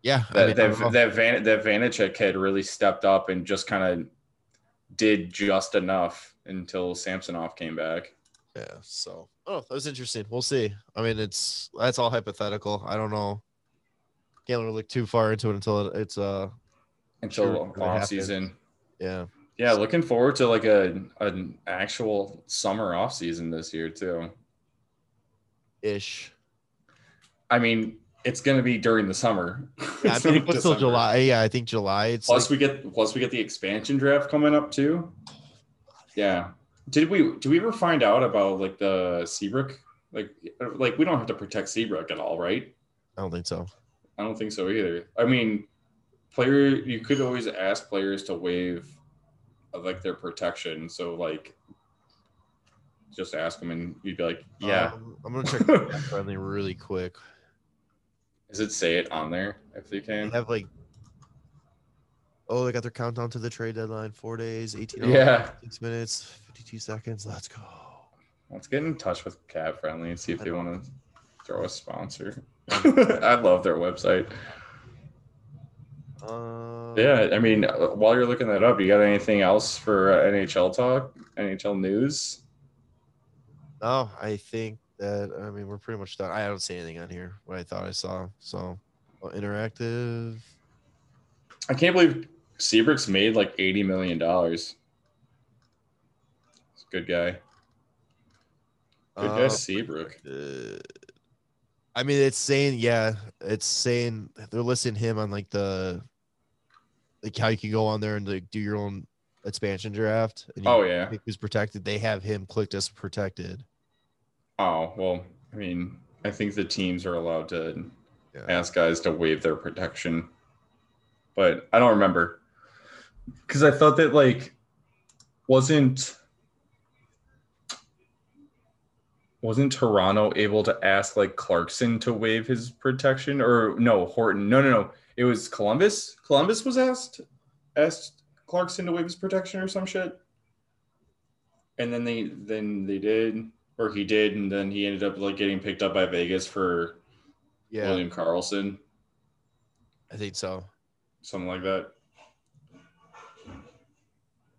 Yeah. That, I mean, that, that, Van, that Vanacek had really stepped up and just kind of – did just enough until Samsonov came back. Yeah, so oh, that was interesting. We'll see. I mean, it's that's all hypothetical. I don't know. Can't really look too far into it until it's uh until sure off season. Yeah, yeah. So. Looking forward to like a an actual summer off season this year too. Ish. I mean. It's gonna be during the summer. Yeah, I think it's still July. Yeah, I think July. It's plus like... we get plus we get the expansion draft coming up too. Yeah. Did we do we ever find out about like the Seabrook? Like like we don't have to protect Seabrook at all, right? I don't think so. I don't think so either. I mean, player you could always ask players to waive like their protection. So like just ask them and you'd be like, yeah. Um, I'm gonna check friendly really quick. Does it say it on there if they can? They have like, oh, they got their countdown to the trade deadline, four days, eighteen hours, yeah. six minutes, fifty-two seconds. Let's go. Let's get in touch with Cat Friendly and see if I they want to throw a sponsor. I love their website. Um, yeah, I mean, while you're looking that up, you got anything else for uh, N H L talk, N H L news? No, I think. That I mean, we're pretty much done. I don't see anything on here. What I thought I saw. So well, interactive. I can't believe Seabrook's made like eighty million dollars. He's a good guy. Good guy, uh, Seabrook. Uh, I mean, it's saying yeah, it's saying they're listing him on like the like how you can go on there and like do your own expansion draft. And oh yeah, who's protected? They have him clicked as protected. Oh, well, I mean, I think the teams are allowed to yeah. ask guys to waive their protection, but I don't remember. because I thought that, like, wasn't wasn't Toronto able to ask, like, Clarkson to waive his protection? Or no, Horton. No, no, no. It was Columbus. Columbus was asked asked Clarkson to waive his protection or some shit. And then they then they did, or he did, and then he ended up, like, getting picked up by Vegas for yeah. William Karlsson. I think so. Something like that.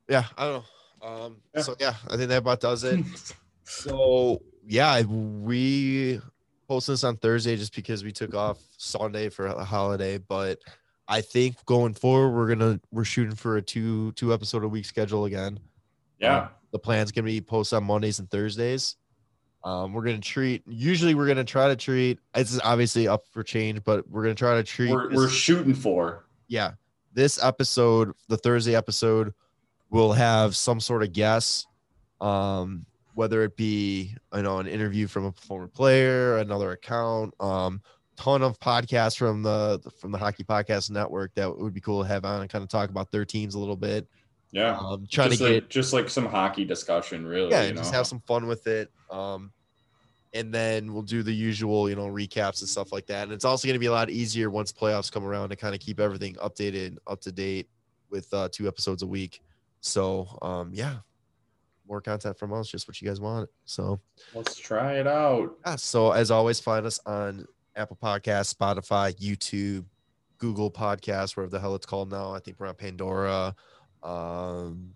Yeah, I don't know. Um, yeah. So, yeah, I think that about does it. So, yeah, we posted this on Thursday just because we took off Sunday for a holiday. But I think going forward, we're gonna we're shooting for a two two episode a week schedule again. Yeah, um, the plan's gonna be post on Mondays and Thursdays. Um, we're gonna treat. Usually, we're gonna try to treat. It's obviously up for change, but we're gonna try to treat. We're, we're shooting for. Yeah, this episode, the Thursday episode, will have some sort of guess. Um. Whether it be, you know, an interview from a former player, another account, um, ton of podcasts from the from the Hockey Podcast Network that would be cool to have on and kind of talk about their teams a little bit. Yeah, um, trying just to like, get just like some hockey discussion, really. Yeah, you know? Just have some fun with it. Um, and then we'll do the usual, you know, recaps and stuff like that. And it's also going to be a lot easier once playoffs come around to kind of keep everything updated, up to date, with uh, two episodes a week. So um, yeah. More content from us, just what you guys want. So let's try it out. Yeah, so as always, find us on Apple Podcasts, Spotify, YouTube, Google Podcasts, wherever the hell it's called now. I think we're on Pandora, um,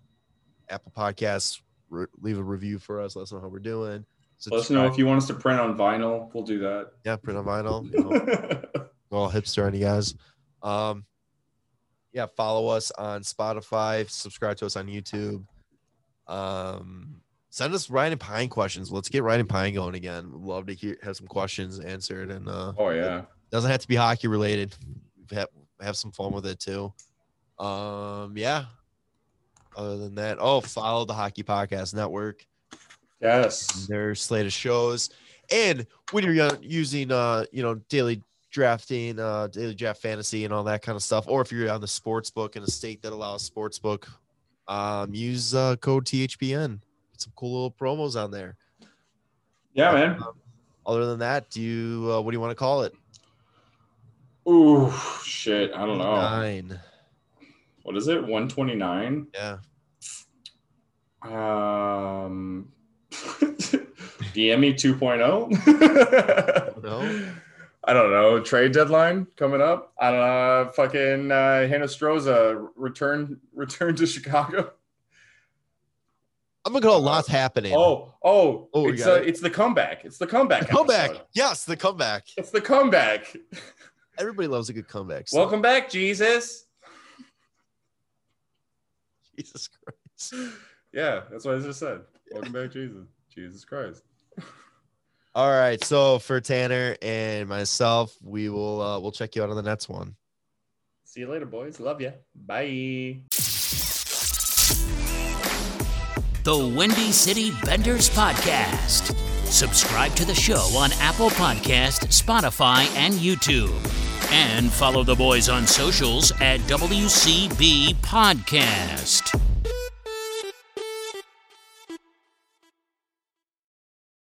Apple Podcasts. Re- leave a review for us. Let us know how we're doing. So let us know if you want us to print on vinyl. We'll do that. Yeah, print on vinyl. You know, well, hipster on you guys. Um, yeah, follow us on Spotify. Subscribe to us on YouTube. Um, send us Ryan and Pine questions. Let's get Ryan and Pine going again. We'd love to hear have some questions answered, and uh, oh yeah, it doesn't have to be hockey related. Have have some fun with it too. Um, yeah. Other than that, oh, follow the Hockey Podcast Network. Yes, their slate of shows, and when you're using uh, you know, daily drafting, uh, daily draft fantasy, and all that kind of stuff, or if you're on the sports book in a state that allows sports book. Um, use uh, code T H P N. Get some cool little promos on there. Yeah, man. Um, other than that, do you uh, what do you want to call it? Ooh, shit, I don't know. Nine. What is it? One twenty nine. Yeah. Um, D M E two point oh. No. I don't know. Trade deadline coming up. I don't know. Fucking uh, Hinnostroza return return to Chicago. I'm gonna go. A lot's happening. Oh, oh, oh it's, a, it. it's the comeback. It's the comeback. The comeback. Yes, the comeback. It's the comeback. Everybody loves a good comeback. So. Welcome back, Jesus. Jesus Christ. Yeah, that's what I just said. Welcome back, Jesus. Jesus Christ. All right, so for Tanner and myself, we will uh, we'll check you out on the next one. See you later, boys. Love ya. Bye. The Windy City Benders Podcast. Subscribe to the show on Apple Podcast, Spotify, and YouTube. And follow the boys on socials at W C B Podcast.